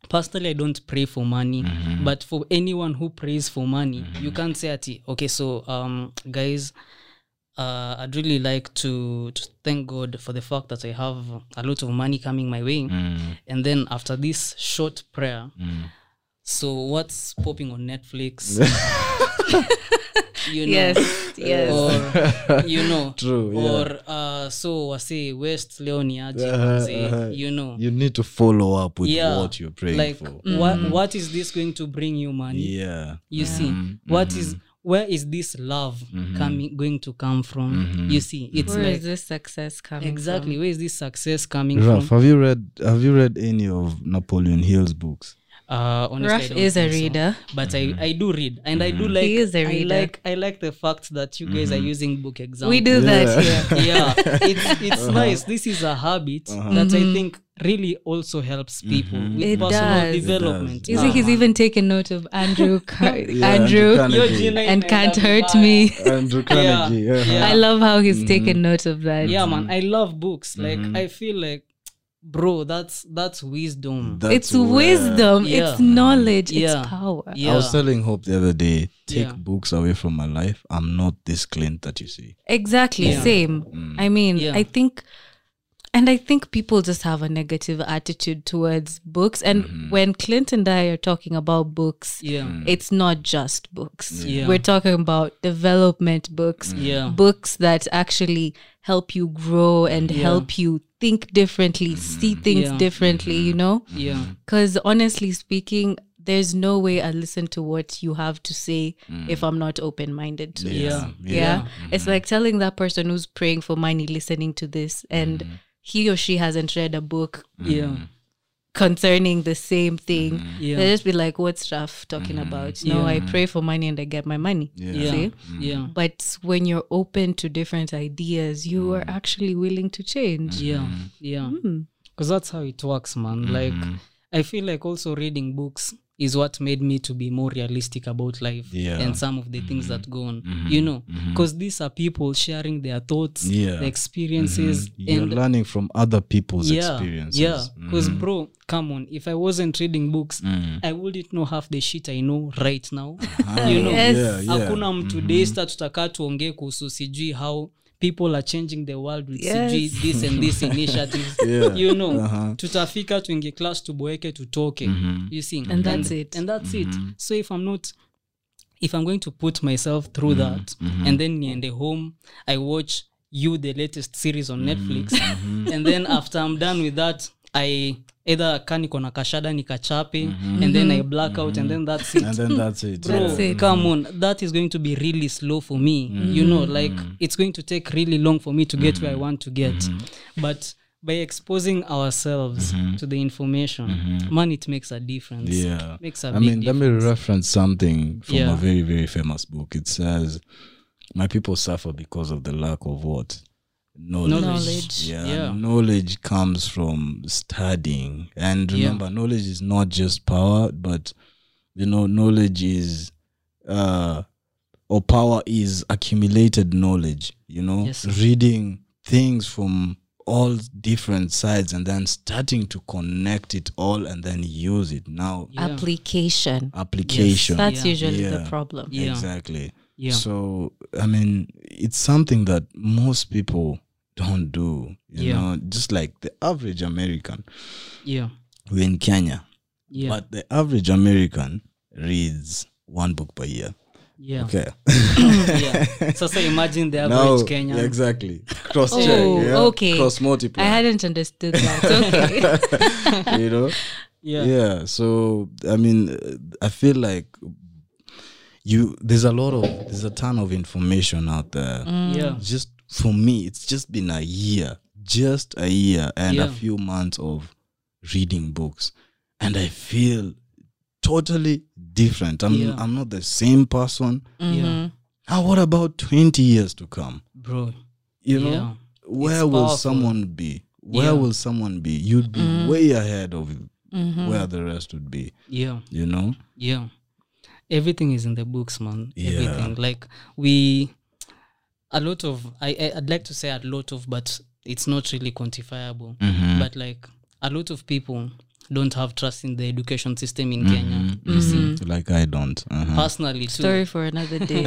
personally, I don't pray for money, mm-hmm. but for anyone who prays for money, mm-hmm. you can't say, okay, so um, guys. Uh, I'd really like to, to thank God for the fact that I have a lot of money coming my way. Mm. And then after this short prayer, mm. so what's popping on Netflix? you know. Yes, yes. Or, you know. True, yeah. Or, uh, so, I say, West Leonia, uh, you know. You need to follow up with yeah. what you're praying like, for. Mm. What, what is this going to bring you, man? Yeah. You yeah. see, mm. what mm. is... Where is this love mm-hmm. coming going to come from? Mm-hmm. You see, it's where like, is this success coming exactly from? Where is this success coming Raph, from? Have you read Have you read any of Napoleon Hill's books? Uh, honestly, Raph is a reader, so, but mm-hmm. I, I do read, and mm-hmm. I do like. He is a reader. I like I like the fact that you guys mm-hmm. are using book examples. We do yeah. that here. Yeah, it's it's uh-huh. nice. This is a habit uh-huh. that mm-hmm. I think really also helps people mm-hmm. with it personal does. development. You see, he's even taken note of Andrew Car yeah, Andrew, Andrew and Can't Hurt Me. Andrew Carnegie. Yeah. Yeah. I love how he's mm-hmm. taken note of that. Yeah, man, I love books. Like mm-hmm. I feel like, bro, that's that's wisdom. That's it's wisdom. Yeah. It's knowledge. Yeah. It's power. Yeah. I was telling Hope the other day, take yeah. books away from my life. I'm not this Clint that you see. Exactly. Yeah. Same. Mm. I mean, yeah. I think. And I think people just have a negative attitude towards books. And mm-hmm. when Clint and I are talking about books, yeah. it's not just books. Yeah. We're talking about development books, yeah. books that actually help you grow and yeah. help you think differently, see things yeah. differently, you know? Yeah. Because honestly speaking, there's no way I listen to what you have to say mm. if I'm not open-minded to yeah. this. Yeah. yeah. yeah. Mm-hmm. It's like telling that person who's praying for money, listening to this and... Mm. he or she hasn't read a book yeah. concerning the same thing. Yeah. They'll just be like, what's Raph talking mm. about? No, yeah. I pray for money and I get my money. Yeah. Yeah. See? Yeah. But when you're open to different ideas, you mm. are actually willing to change. Yeah. Yeah. Because mm. that's how it works, man. Mm. Like, I feel like also reading books is what made me to be more realistic about life yeah. and some of the mm-hmm. things that go on, mm-hmm. you know, because mm-hmm. these are people sharing their thoughts, yeah. their experiences. Mm-hmm. You're and learning from other people's yeah, experiences. Yeah, because mm-hmm. bro, come on, if I wasn't reading books, mm-hmm. I wouldn't know half the shit I know right now. Ah, you know, yes. yeah, yeah. Hakuna mtu Daystar tutakaa tuongee kuhusu sijui how people are changing the world with yes. C G, this and this initiatives. yeah. You know, uh-huh. tutafika tuinge class tuboeke tutoke. Mm-hmm. You see, and, and that's it. And that's mm-hmm. it. So if I'm not, if I'm going to put myself through mm-hmm. that, mm-hmm. and then in the home, I watch you the latest series on Netflix, mm-hmm. and then after I'm done with that, I either kaniko na kashada ni kachape, mm-hmm. and then I black mm-hmm. out, and then that's it. And then that's it. Bro, that's it. Come on, that is going to be really slow for me. Mm-hmm. You know, like it's going to take really long for me to get mm-hmm. where I want to get. Mm-hmm. But by exposing ourselves mm-hmm. to the information, mm-hmm. man, it makes a difference. Yeah, it makes a I mean, difference. Let me reference something from yeah. a very, very famous book. It says, "My people suffer because of the lack of what." Knowledge, knowledge. Yeah. yeah, knowledge comes from studying, and remember, yeah. knowledge is not just power, but you know, knowledge is, uh, or power is accumulated knowledge. You know, yes. reading things from all different sides and then starting to connect it all and then use it. Now, yeah. application, application. Yes. That's yeah. usually yeah. the problem. Yeah. Exactly. Yeah. So I mean, it's something that most people don't do, you yeah. know, just like the average American. Yeah. We're in Kenya. Yeah. But the average American reads one book per year. Yeah. Okay. yeah. So, so imagine the average no, Kenyan. Exactly. Cross check. Oh, yeah. Okay. Cross multiply. I hadn't understood that. Okay. you know? Yeah. Yeah. So I mean, I feel like you there's a lot of there's a ton of information out there. Mm. Yeah. Just for me, it's just been a year, just a year and yeah. a few months of reading books, and I feel totally different. I'm yeah. I'm not the same person. Mm-hmm. Yeah. Now what about twenty years to come, bro? You know, yeah. where it's will powerful. someone be? Where yeah. will someone be? You'd be mm. way ahead of mm-hmm. where the rest would be. Yeah. You know. Yeah. Everything is in the books, man. Yeah. Everything. Like we, a lot of, I, I'd like to say a lot of, but it's not really quantifiable. Mm-hmm. But like a lot of people don't have trust in the education system in mm-hmm. Kenya. You mm-hmm. see? Like I don't. Uh-huh. Personally too. Story for another day.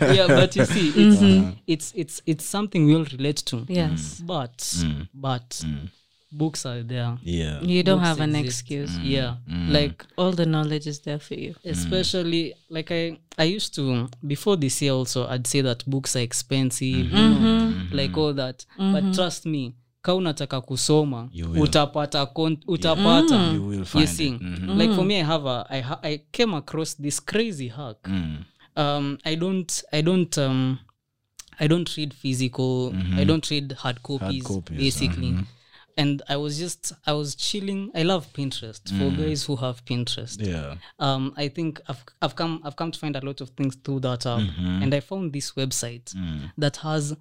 yeah, but you see, it's, mm-hmm. it's, it's, it's something we'll relate to. Yes. Mm. But, mm. but, mm. books are there. Yeah. You don't books have an exist. excuse. Mm. Yeah. Mm. Like all the knowledge is there for you. Mm. Especially like I, I used to, before this year also, I'd say that books are expensive, mm-hmm. you know, mm-hmm. like all that. Mm-hmm. But trust me, ka unataka kusoma, utapata con utapata. You will find you see. It. Mm-hmm. Like for me, I have a, I, ha I came across this crazy hack. Mm. Um, I don't, I don't, um, I don't read physical, mm-hmm. I don't read hard copies, hard copies basically. Mm-hmm. And I was just, I was chilling. I love Pinterest mm. for guys who have Pinterest. Yeah. Um, I think I've, I've come, I've come to find a lot of things through that app. Mm-hmm. And I found this website mm. that has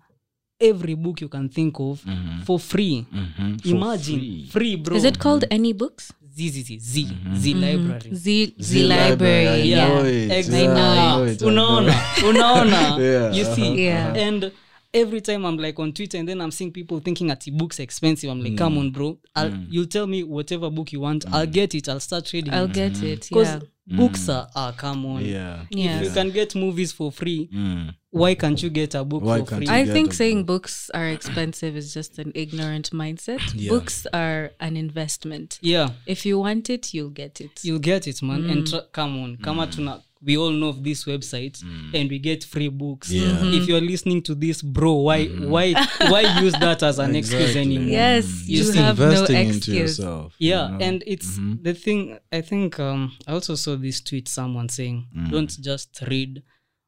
every book you can think of mm-hmm. for free. Mm-hmm. Imagine, for free. free, bro. Is it called mm-hmm. Any Books? Z, Z, Z, Z, mm-hmm. Z Library. Z, Z, Z Library. library. Yeah. I know it. Exactly. Yeah, I know it. Unaona. Unaona. Yeah. You see? Yeah. And every time I'm like on Twitter and then I'm seeing people thinking that books expensive. I'm like, mm. come on, bro. I'll, mm. you'll tell me whatever book you want. Mm. I'll get it. I'll start reading. I'll get mm. it. Because yeah. books mm. are, ah, come on. Yeah. yeah. If you can get movies for free, mm. why can't you get a book why for free? I think saying book? books are expensive is just an ignorant mindset. Yeah. Books are an investment. Yeah. If you want it, you'll get it. You'll get it, man. Mm. And tr come on. Come mm. on. We all know of this website mm. and we get free books. Yeah. Mm-hmm. If you're listening to this, bro, why mm-hmm. why why use that as an exactly. excuse anymore? Yes, mm-hmm. you just have investing no excuse. Into yourself. Yeah, you know? And it's mm-hmm. the thing. I think um, I also saw this tweet. Someone saying, mm. "Don't just read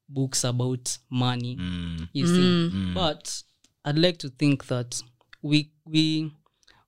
books about money." Mm. You see, mm. but I'd like to think that we we.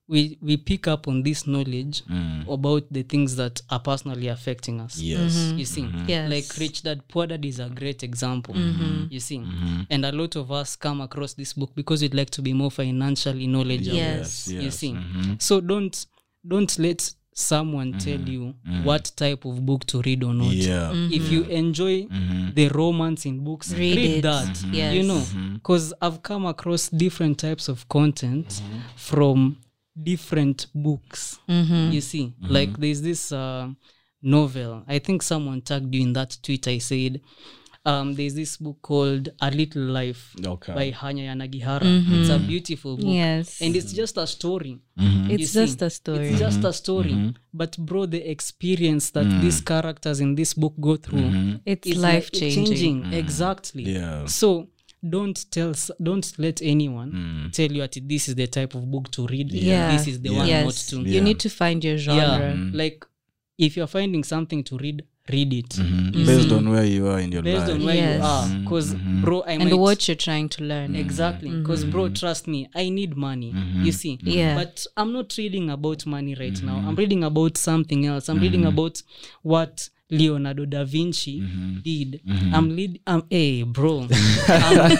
We, we pick up on this knowledge mm. about the things that are personally affecting us. Yes. Mm-hmm. You see? Mm-hmm. Yes. Like Rich Dad, Poor Dad is a great example. Mm-hmm. You see? Mm-hmm. And a lot of us come across this book because we'd like to be more financially knowledgeable. Yes. yes. yes. You see? Mm-hmm. So don't, don't let someone mm-hmm. tell you mm-hmm. what type of book to read or not. Yeah. Mm-hmm. If you enjoy mm-hmm. the romance in books, read, read that. Mm-hmm. Yes. You know? Because mm-hmm. I've come across different types of content mm-hmm. from different books mm-hmm. you see mm-hmm. like there's this uh, novel. I think someone tagged you in that tweet. I said um there's this book called A Little Life okay. by Hanya Yanagihara. Mm-hmm. It's a beautiful book. Yes. And it's just a story. Mm-hmm. It's see? just a story. It's mm-hmm. just a story. Mm-hmm. But bro, the experience that mm-hmm. these characters in this book go through mm-hmm. it's life-changing. Changing. Mm-hmm. Exactly. Yeah. So Don't tell, don't let anyone mm. tell you that this is the type of book to read. Yeah. This is the yeah. one yes. not to. Yeah. You need to find your genre. Yeah. Mm. Like, if you're finding something to read, read it. Mm-hmm. Mm-hmm. Based on where you are in your Based life. Based on where yes. you are. Because, mm-hmm. bro, I might... And what you're trying to learn. Mm-hmm. Exactly. Because, mm-hmm. bro, trust me, I need money. Mm-hmm. You see? Yeah. But I'm not reading about money right mm-hmm. now. I'm reading about something else. I'm mm-hmm. reading about what... Leonardo da Vinci mm-hmm. did. Mm-hmm. I'm lead. I'm hey, bro. I'm,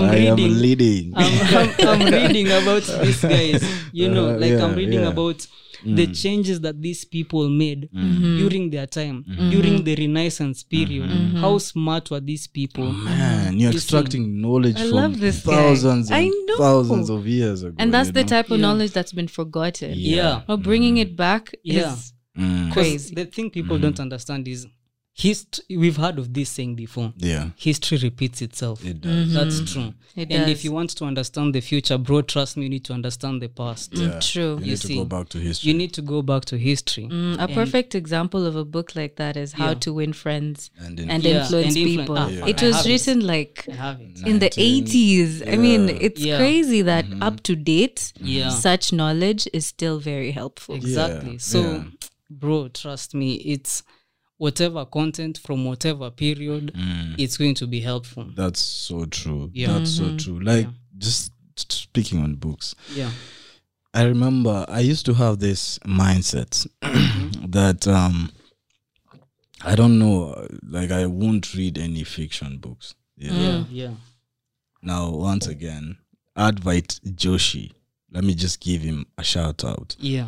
I'm I reading. Am leading. I'm, I'm, I'm reading about these guys. You know, uh, like yeah, I'm reading yeah. about mm. the changes that these people made mm-hmm. during their time, mm-hmm. during the Renaissance period. Mm-hmm. How smart were these people? Man, you're you extracting see? knowledge I from thousands and thousands of years ago. And that's the know? type of yeah. knowledge that's been forgotten. Yeah, yeah. But bringing mm-hmm. it back yeah. is. Mm. Crazy. The thing people mm. don't understand is hist we've heard of this saying before. Yeah. History repeats itself. It does. Mm-hmm. That's true. It and does. If you want to understand the future, bro, trust me, you need to understand the past. Yeah. True. You, you need see, to go back to history. You need to go back to history. Mm, a perfect example of a book like that is How yeah. to Win Friends and Influence, and influence, and influence People. Ah, yeah. It was written it. like it. in the eighties. Yeah. I mean, it's yeah. crazy that mm-hmm. up to date, yeah. such knowledge is still very helpful. Exactly. Yeah. So... Yeah. Bro, trust me, it's whatever content from whatever period, mm. it's going to be helpful. That's so true. Yeah. That's mm-hmm. so true. Like, yeah. just speaking on books. Yeah. I remember I used to have this mindset mm-hmm. that um, I don't know, like I won't read any fiction books. Yeah. Yeah. yeah. Now, once again, Advait Joshi. Let me just give him a shout out. Yeah.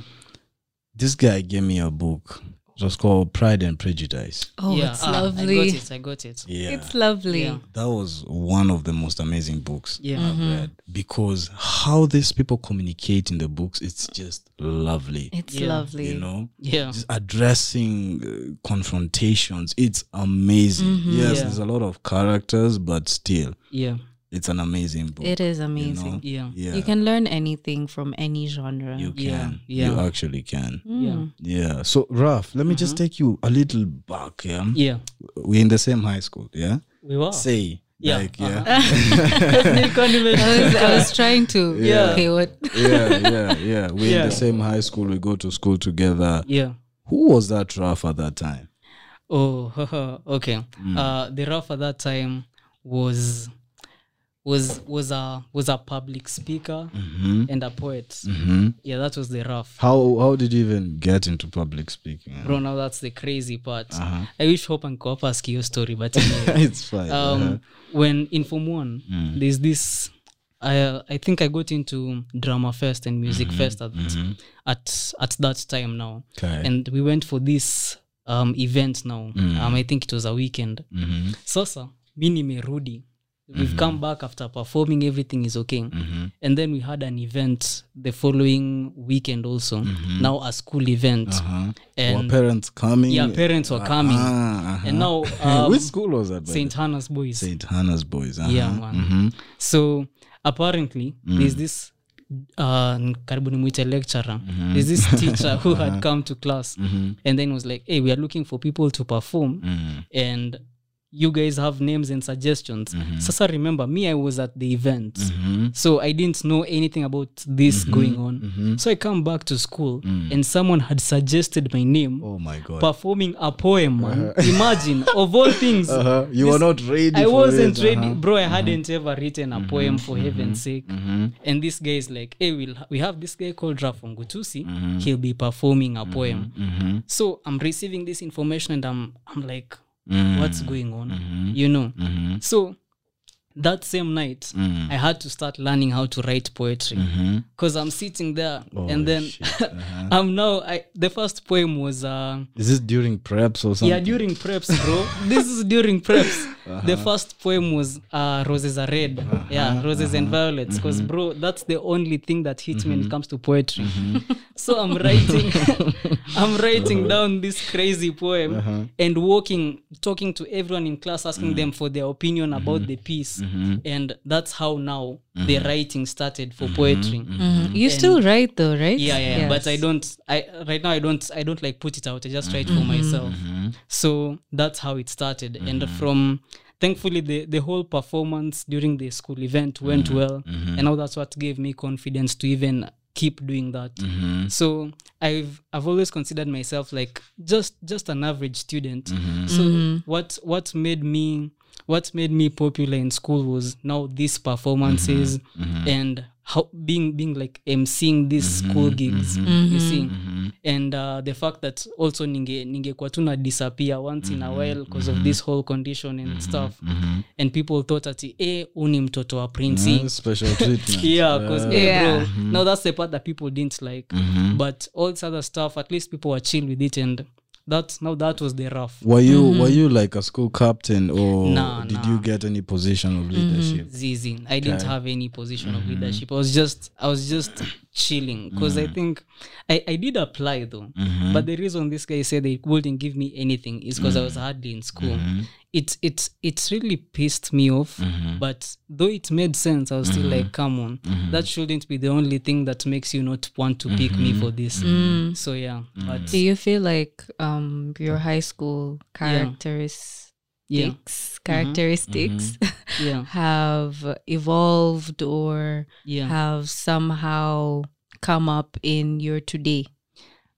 This guy gave me a book. It was called Pride and Prejudice. Oh, yeah. It's lovely. Ah, I got it. I got it. Yeah. It's lovely. Yeah. That was one of the most amazing books yeah. I've mm-hmm. read. Because how these people communicate in the books, it's just lovely. It's yeah. lovely. You know? Yeah. Just addressing uh, confrontations. It's amazing. Mm-hmm. Yes, yeah. there's a lot of characters, but still. Yeah. It's an amazing book. It is amazing. You know? yeah. yeah. You can learn anything from any genre. You can. Yeah. yeah. You actually can. Mm. Yeah. Yeah. So, Raph, let me mm-hmm. just take you a little back. Yeah. Yeah. We're in the same high school. Yeah. We were. Say. Yeah. Like, uh-huh. yeah. I, was, I was trying to. Yeah. Okay, what? yeah. Yeah. Yeah. We're yeah. in the same high school. We go to school together. Yeah. Who was that Raph at that time? Oh, okay. Mm. Uh, the Raph at that time was. Was was a was a public speaker mm-hmm. and a poet. Mm-hmm. Yeah, that was the Raph. How how did you even get into public speaking? Bro, now that's the crazy part. Uh-huh. I wish Hope and Coop ask your story, but anyway, it's fine. Um, uh-huh. When in Form One, mm. there's this. I I think I got into drama fest and music mm-hmm. fest at, mm-hmm. at at that time now, okay. and we went for this um event now. Mm-hmm. Um, I think it was a weekend. Mm-hmm. Sasa mini me Rudy. We've mm-hmm. come back after performing, everything is okay. Mm-hmm. And then we had an event the following weekend also. Mm-hmm. Now a school event. Uh-huh. And were parents coming? Yeah, parents were uh-huh. coming. Uh-huh. And now... Um, which school was that? Saint Hannah's Boys. Saint Hannah's Boys. Uh-huh. Yeah, man. Mm-hmm. So, apparently, mm. there's this uh, lecturer. Mm-hmm. There's this teacher who uh-huh. had come to class mm-hmm. and then was like, hey, we are looking for people to perform mm-hmm. and... you guys have names and suggestions. Mm-hmm. Sasa, remember, me, I was at the event. Mm-hmm. So I didn't know anything about this mm-hmm. going on. Mm-hmm. So I come back to school mm. and someone had suggested my name. Oh my God. Performing a poem, man. Uh-huh. Imagine, of all things. Uh-huh. You this, were not ready I for wasn't it. ready. Uh-huh. Bro, I uh-huh. hadn't ever written a mm-hmm. poem for mm-hmm. heaven's sake. Mm-hmm. And this guy is like, hey, we'll ha- we have this guy called Raph Wangutusi. Mm-hmm. He'll be performing a mm-hmm. poem. Mm-hmm. So I'm receiving this information and I'm I'm like, Mm-hmm. what's going on, mm-hmm. you know? Mm-hmm. So that same night, mm-hmm. I had to start learning how to write poetry because mm-hmm. I'm sitting there oh, and then uh-huh. I'm now, I, the first poem was... Uh, is this during preps or something? Yeah, during preps, bro. this is during preps. Uh-huh. The first poem was uh, Roses Are Red. Uh-huh. Yeah, Roses uh-huh. and Violets because, mm-hmm. bro, that's the only thing that hits mm-hmm. me when it comes to poetry. Mm-hmm. so I'm writing... I'm writing uh-huh. down this crazy poem uh-huh. and walking, talking to everyone in class, asking mm-hmm. them for their opinion mm-hmm. about the piece. Mm-hmm. And that's how now mm-hmm. the writing started for mm-hmm. poetry. Mm-hmm. You and still write though, right? Yeah, yeah. Yes. But I don't, I right now I don't, I don't like put it out. I just write mm-hmm. for myself. Mm-hmm. So that's how it started. Mm-hmm. And from, thankfully, the, the whole performance during the school event went mm-hmm. well. Mm-hmm. And now that's what gave me confidence to even... keep doing that. Mm-hmm. So I've I've always considered myself like just just an average student. Mm-hmm. So mm-hmm. what what made me what made me popular in school was now these performances mm-hmm. Mm-hmm. and how being being like emceeing these mm-hmm. school gigs. Mm-hmm. You see, mm-hmm. and uh, the fact that also ninge ninge kwatuna disappear once mm-hmm. in a while because mm-hmm. of this whole condition and mm-hmm. stuff. Mm-hmm. And people thought that eh uni mtoto wa prince yeah, special treatment. yeah, because yeah. yeah. bro, mm-hmm. now that's the part that people didn't like. Mm-hmm. But all this other stuff, at least people were chill with it and. That's now that was the Raph. Were you mm-hmm. were you like a school captain or nah, did nah. you get any position of leadership? Mm-hmm. Zizi. I okay. didn't have any position mm-hmm. of leadership. I was just I was just chilling because mm-hmm. I think I, I did apply though. Mm-hmm. But the reason this guy said they wouldn't give me anything is because mm-hmm. I was hardly in school. Mm-hmm. It's it's it's really pissed me off, mm-hmm. but though it made sense, I was mm-hmm. still like, come on, mm-hmm. that shouldn't be the only thing that makes you not want to mm-hmm. pick me for this. Mm-hmm. So yeah. Mm-hmm. But do you feel like um your high school characteristics yeah. characteristics mm-hmm. yeah. have evolved or yeah. have somehow come up in your today?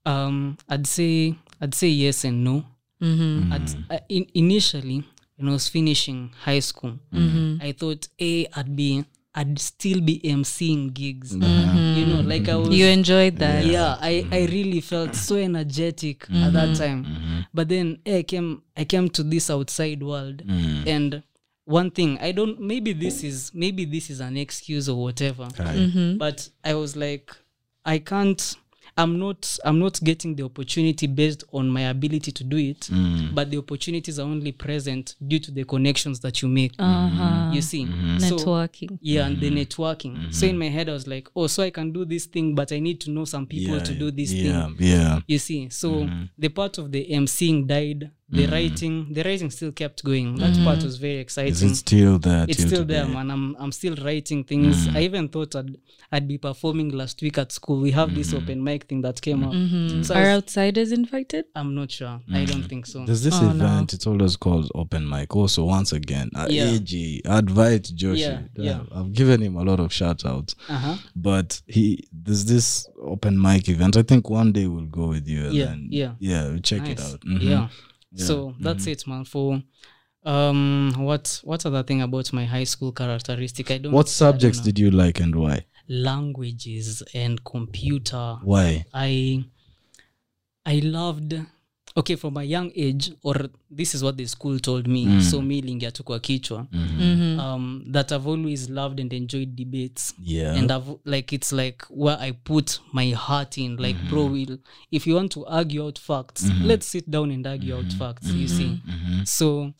Um, I'd say I'd say yes and no. Mm-hmm. At, uh, in, initially, when I was finishing high school, mm-hmm. I thought, A, I'd be, I'd still be emceeing gigs. Mm-hmm. You know, like I was. You enjoyed that. Yeah, I, I really felt so energetic mm-hmm. at that time. Mm-hmm. But then eh, I came, I came to this outside world, mm-hmm. and one thing I don't. Maybe this is, maybe this is an excuse or whatever. Mm-hmm. But I was like, I can't. I'm not I'm not getting the opportunity based on my ability to do it, mm. but the opportunities are only present due to the connections that you make. Uh-huh. You see? Mm-hmm. So, networking. Yeah, and the networking. Mm-hmm. So in my head, I was like, oh, so I can do this thing, but I need to know some people yeah, to do this yeah, thing. Yeah, yeah. You see? So mm-hmm. the part of the emceeing died. The mm. writing, the writing still kept going. That mm. part was very exciting. Is it still there? It's still there, man. I'm, I'm still writing things. Mm. I even thought I'd, I'd be performing last week at school. We have mm. this open mic thing that came up. Mm-hmm. So Are was, outsiders invited? I'm not sure. Mm. I don't think so. There's this oh, event. No. It's always called open mic. Also, once again, at yeah. A G, advise Joshi. Yeah, yeah. I've given him a lot of shout outs. Uh-huh. But he, there's this open mic event. I think one day we'll go with you. And yeah, then, yeah, yeah. We'll check nice. it out. Mm-hmm. Yeah. Yeah. So that's mm-hmm. it, man. For um, what what other thing about my high school characteristic? I don't. What subjects don't did you like and why? Languages and computer. Why? I I loved. Okay, from a young age, or this is what the school told me. Mm. So me lingia tu kwa kichwa. Mm-hmm. Mm-hmm. Um, that I've always loved and enjoyed debates. Yeah, and I've like it's like where I put my heart in. Like, mm-hmm. bro, will if you want to argue out facts, mm-hmm. let's sit down and argue mm-hmm. out facts. Mm-hmm. You see, mm-hmm. so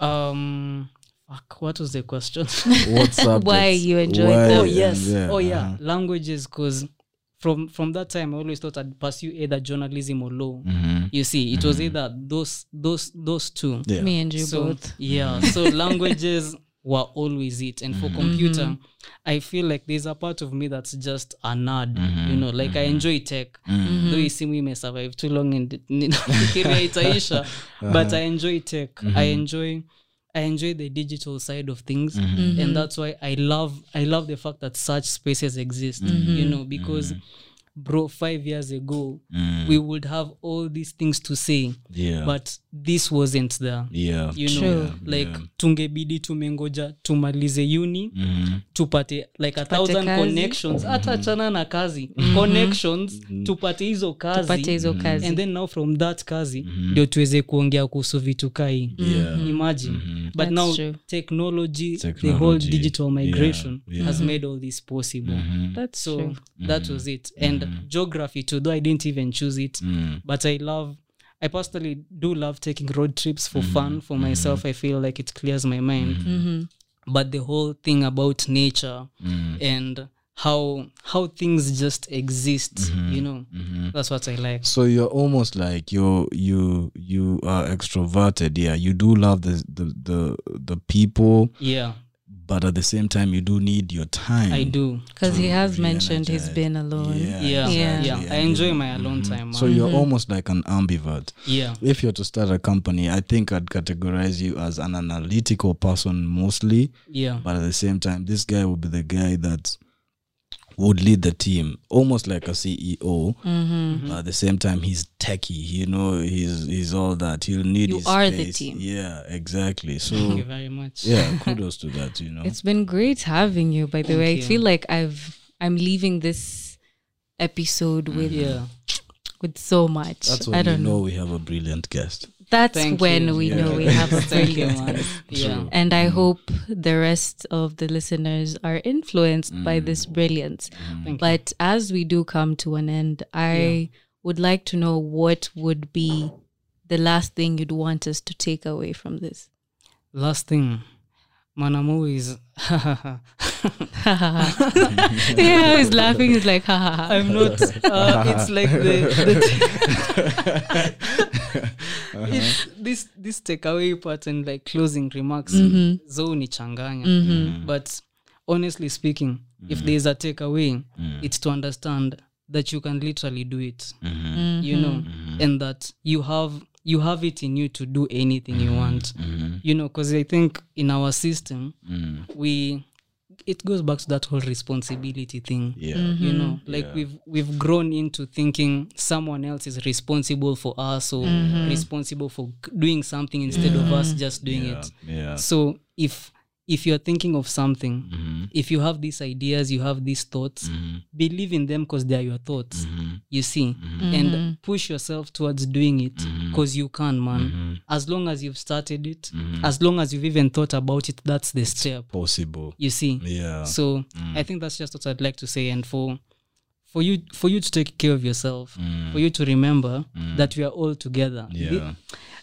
um, fuck, what was the question? What subjects? Why you enjoyed? Why? Them? Oh yes, yeah. oh yeah, uh-huh. languages, because. From from that time, I always thought I'd pursue either journalism or law. Mm-hmm. You see, it mm-hmm. was either those those those two. Yeah. Me and you so, both. Yeah. So languages were always it. And mm-hmm. for computer, mm-hmm. I feel like there's a part of me that's just a nerd. Mm-hmm. You know, like mm-hmm. I enjoy tech. Mm-hmm. Though you see me may survive too long and Aisha. But I enjoy tech. Mm-hmm. I enjoy I enjoy the digital side of things, mm-hmm. Mm-hmm. and that's why I love I love the fact that such spaces exist, mm-hmm. you know, because mm-hmm. bro, five years ago, mm-hmm. we would have all these things to say, yeah. but this wasn't there. Yeah, you know, True. like yeah. tungebidi tumengoja tumalize uni, mm-hmm. tupate like a thousand kazi. connections, mm-hmm. atachana na kazi, mm-hmm. connections, mm-hmm. tupate hizo kazi, tupate hizo mm-hmm. kazi, and then now from that kazi, mm-hmm. ndio tuweze kuongea kuhusu vitu kai. Yeah. Imagine. Mm-hmm. But That's now true. Technology, technology, the whole digital migration yeah, yeah. has made all this possible. Mm-hmm. That's so true. That mm-hmm. was it. And mm-hmm. geography too, though I didn't even choose it. Mm-hmm. But I love, I personally do love taking road trips for mm-hmm. fun. For mm-hmm. myself, I feel like it clears my mind. Mm-hmm. But the whole thing about nature mm-hmm. and how how things just exist, mm-hmm. you know, mm-hmm. that's what I like. So you're almost like you you you are extroverted. Yeah, you do love the the the, the people. Yeah. But at the same time, you do need your time. I do. Because he has mentioned he's been alone. Yeah. Yeah. yeah. yeah. yeah. I enjoy my alone mm-hmm. time. Man. So you're mm-hmm. almost like an ambivert. Yeah. If you're to start a company, I think I'd categorize you as an analytical person mostly. Yeah. But at the same time, this guy will be the guy that would lead the team, almost like a C E O. Mm-hmm. But at the same time, he's techie. You know, he's he's all that. He'll need. You his are space. The team. Yeah, exactly. So thank you very much. Yeah, kudos to that. You know, it's been great having you. By the thank way, you. I feel like I've I'm leaving this episode with yeah. with so much. That's when I don't you know, know we have a brilliant guest. That's Thank when you. we yeah. know we have a brilliant one. Yeah. And I mm. hope the rest of the listeners are influenced mm. by this brilliance. Mm. But as we do come to an end, I yeah. would like to know what would be the last thing you'd want us to take away from this. Last thing. Man, I'm always... yeah, he's laughing. He's like, ha. I'm not... Uh, it's like the... the Uh-huh. It's this this takeaway part and like closing remarks mm-hmm. zoni changanya mm-hmm. but honestly speaking mm-hmm. if there's a takeaway mm-hmm. it's to understand that you can literally do it mm-hmm. you know mm-hmm. and that you have you have it in you to do anything mm-hmm. you want mm-hmm. you know, because I think in our system mm-hmm. we it goes back to that whole responsibility thing. Yeah. Mm-hmm. You know, like yeah. we've we've grown into thinking someone else is responsible for us or mm-hmm. responsible for doing something instead yeah. of us just doing yeah. it. Yeah. So if if you're thinking of something, mm-hmm. if you have these ideas, you have these thoughts, mm-hmm. believe in them because they are your thoughts. Mm-hmm. You see? Mm-hmm. And push yourself towards doing it because mm-hmm. you can, man. Mm-hmm. As long as you've started it, mm-hmm. as long as you've even thought about it, that's the it's step. Possible. You see? Yeah. So mm. I think that's just what I'd like to say. And for for you for you to take care of yourself, mm. for you to remember mm. that we are all together. Yeah.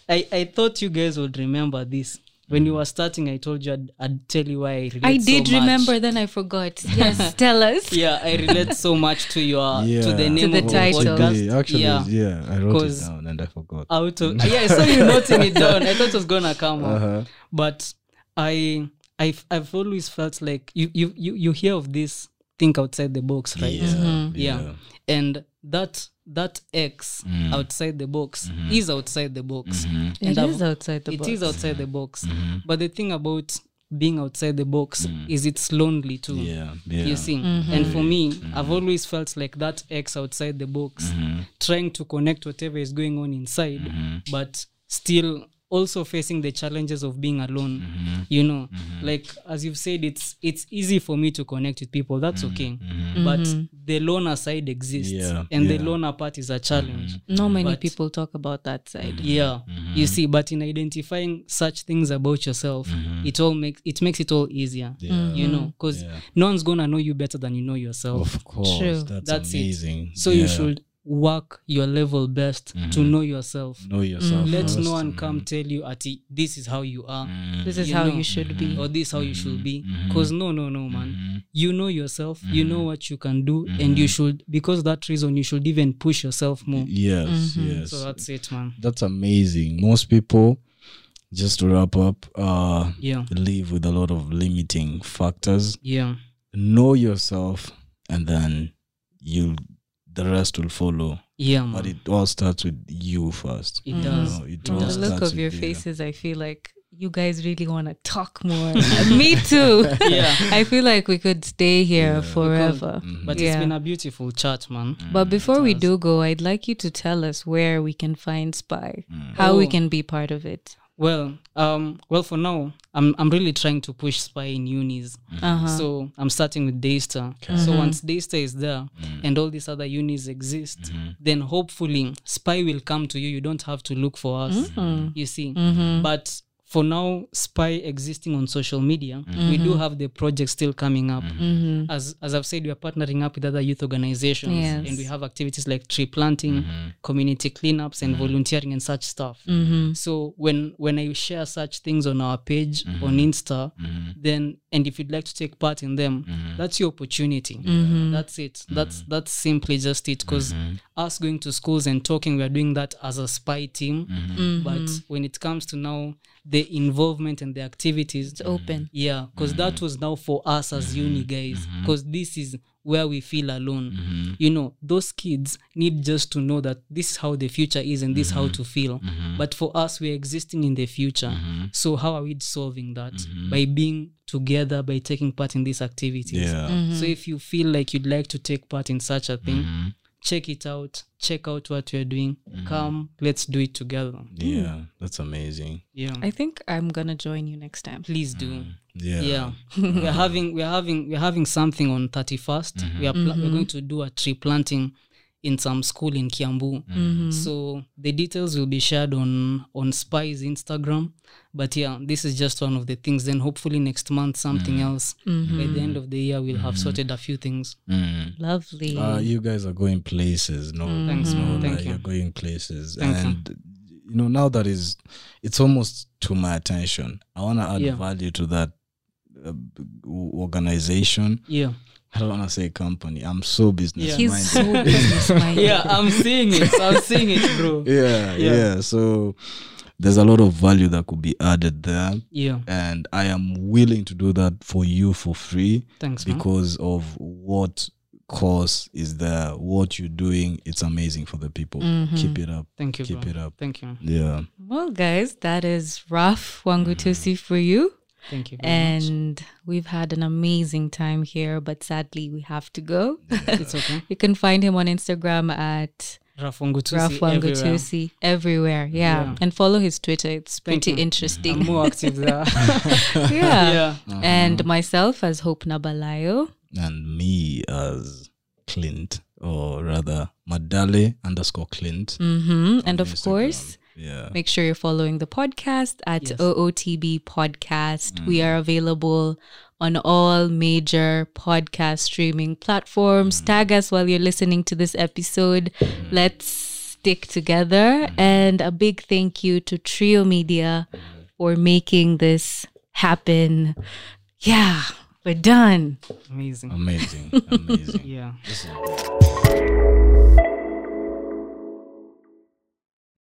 I, I thought you guys would remember this. When you were starting, I told you I'd, I'd tell you why I relate I did so much. Remember, then I forgot. Yes, tell us. Yeah, I relate so much to your yeah. to the name to the of title. The podcast. Actually, yeah, yeah I wrote it down and I forgot. Out of, yeah, I saw you noting it down. I thought it was gonna come up, uh-huh. but I I've I've always felt like you you you you hear of this think outside the box, right? Yeah, mm-hmm. yeah. yeah. and that. That X mm. outside the box mm-hmm. is outside the box. Mm-hmm. and it, is outside the it box. Is outside the box. Mm-hmm. But the thing about being outside the box mm. is it's lonely too. Yeah, yeah. You see? Mm-hmm. And for me, mm-hmm. I've always felt like that X outside the box, mm-hmm. trying to connect whatever is going on inside, mm-hmm. but still also facing the challenges of being alone. Mm-hmm. You know, mm-hmm. like as you've said, it's it's easy for me to connect with people. That's mm-hmm. okay. Mm-hmm. But the loner side exists. Yeah. And yeah. the loner part is a challenge. Mm-hmm. Not many but, people talk about that side. Yeah. Mm-hmm. You see, but in identifying such things about yourself, mm-hmm. it all makes it makes it all easier. Yeah. Mm-hmm. You know, because yeah. no one's gonna know you better than you know yourself. Of course. True. That's, That's amazing. It. So yeah. you should work your level best mm-hmm. to know yourself. Know yourself. Mm-hmm. Let no one come tell you, Ati, this is how you are. Mm-hmm. This is you how know, you should be. Or this is how you should be. Because mm-hmm. no, no, no, man. Mm-hmm. You know yourself. Mm-hmm. You know what you can do. Mm-hmm. And you should, because that reason, you should even push yourself more. Yes, mm-hmm. yes. So that's it, man. That's amazing. Most people, just to wrap up, uh, yeah. live with a lot of limiting factors. Yeah. Know yourself and then you'll the rest will follow. Yeah, man. But it all starts with you first. It does. You know, it mm. all the look of your faces, you. I feel like you guys really want to talk more. Me too. Yeah. I feel like we could stay here yeah. forever. Mm-hmm. But yeah. it's been a beautiful chat, man. Mm, but before we do go, I'd like you to tell us where we can find S P Y, mm. how oh. we can be part of it. Well, um, well, for now, I'm I'm really trying to push S P Y in unis. Mm-hmm. uh-huh. So I'm starting with Daystar. Okay. Mm-hmm. So once Daystar is there mm-hmm. and all these other unis exist, mm-hmm. then hopefully S P Y will come to you. You don't have to look for us. Mm-hmm. You see, mm-hmm. but for now, S P Y existing on social media. Mm-hmm. We do have the project still coming up. Mm-hmm. As as I've said, we are partnering up with other youth organizations. Yes. And we have activities like tree planting, mm-hmm. community cleanups, and mm-hmm. volunteering and such stuff. Mm-hmm. So when, when I share such things on our page, mm-hmm. on Insta, mm-hmm. then, and if you'd like to take part in them, mm-hmm. that's your opportunity. Mm-hmm. That's it. Mm-hmm. That's that's simply just it. Because mm-hmm. us going to schools and talking, we are doing that as a S P Y team. Mm-hmm. Mm-hmm. But when it comes to now, the involvement and the activities, it's open. Yeah, because mm-hmm. that was now for us as mm-hmm. uni guys, because mm-hmm. this is where we feel alone. Mm-hmm. You know, those kids need just to know that this is how the future is and this is mm-hmm. how to feel. Mm-hmm. But for us, we're existing in the future. Mm-hmm. So how are we solving that? Mm-hmm. By being together, by taking part in these activities. Yeah. Mm-hmm. So if you feel like you'd like to take part in such a thing, mm-hmm. check it out. Check out what we're doing. Mm-hmm. Come, let's do it together. Yeah, that's amazing. Yeah, I think I'm gonna join you next time. Please do. Mm-hmm. Yeah, yeah. we're having we're having we're having something on thirty-first. Mm-hmm. We are pl- mm-hmm. we're going to do a tree planting in some school in Kiambu. Mm-hmm. So the details will be shared on on S P Y's Instagram. But yeah, this is just one of the things. Then hopefully next month something mm-hmm. else. Mm-hmm. By the end of the year, we'll mm-hmm. have sorted a few things. Mm-hmm. Lovely. Uh, you guys are going places. No, mm-hmm. thanks. No, Thank like you. You're going places, Thank and you. you know now that is, it's almost to my attention. I want to add yeah. value to that uh, organization. Yeah. I don't want to say company. I'm so business yeah. minded. He's so business minded. Yeah, I'm seeing it. I'm seeing it, bro. Yeah, yeah, yeah. So there's a lot of value that could be added there. Yeah. And I am willing to do that for you for free. Thanks, because man. Of what course is there, what you're doing. It's amazing for the people. Mm-hmm. Keep it up. Thank you, Keep bro. it up. Thank you. Yeah. Well, guys, that is Raph Wangutusi mm-hmm. for you. Thank you very and much. We've had an amazing time here, but sadly we have to go. Yeah. It's okay. You can find him on Instagram at Raph Wangutusi everywhere. everywhere. Yeah. yeah. And follow his Twitter. It's Thank pretty you. interesting. I'm more active there. yeah. yeah. Uh-huh. And myself as Hope Nabalayo. And me as Clint, or rather Madale underscore Clint. Mm-hmm. And of Instagram. course... Yeah. Make sure you're following the podcast at yes. O O T B Podcast. Mm-hmm. We are available on all major podcast streaming platforms. Mm-hmm. Tag us while you're listening to this episode. Mm-hmm. Let's stick together. Mm-hmm. And a big thank you to Trio Media for making this happen. Yeah, we're done. Amazing. Amazing. Amazing. Yeah. Listen.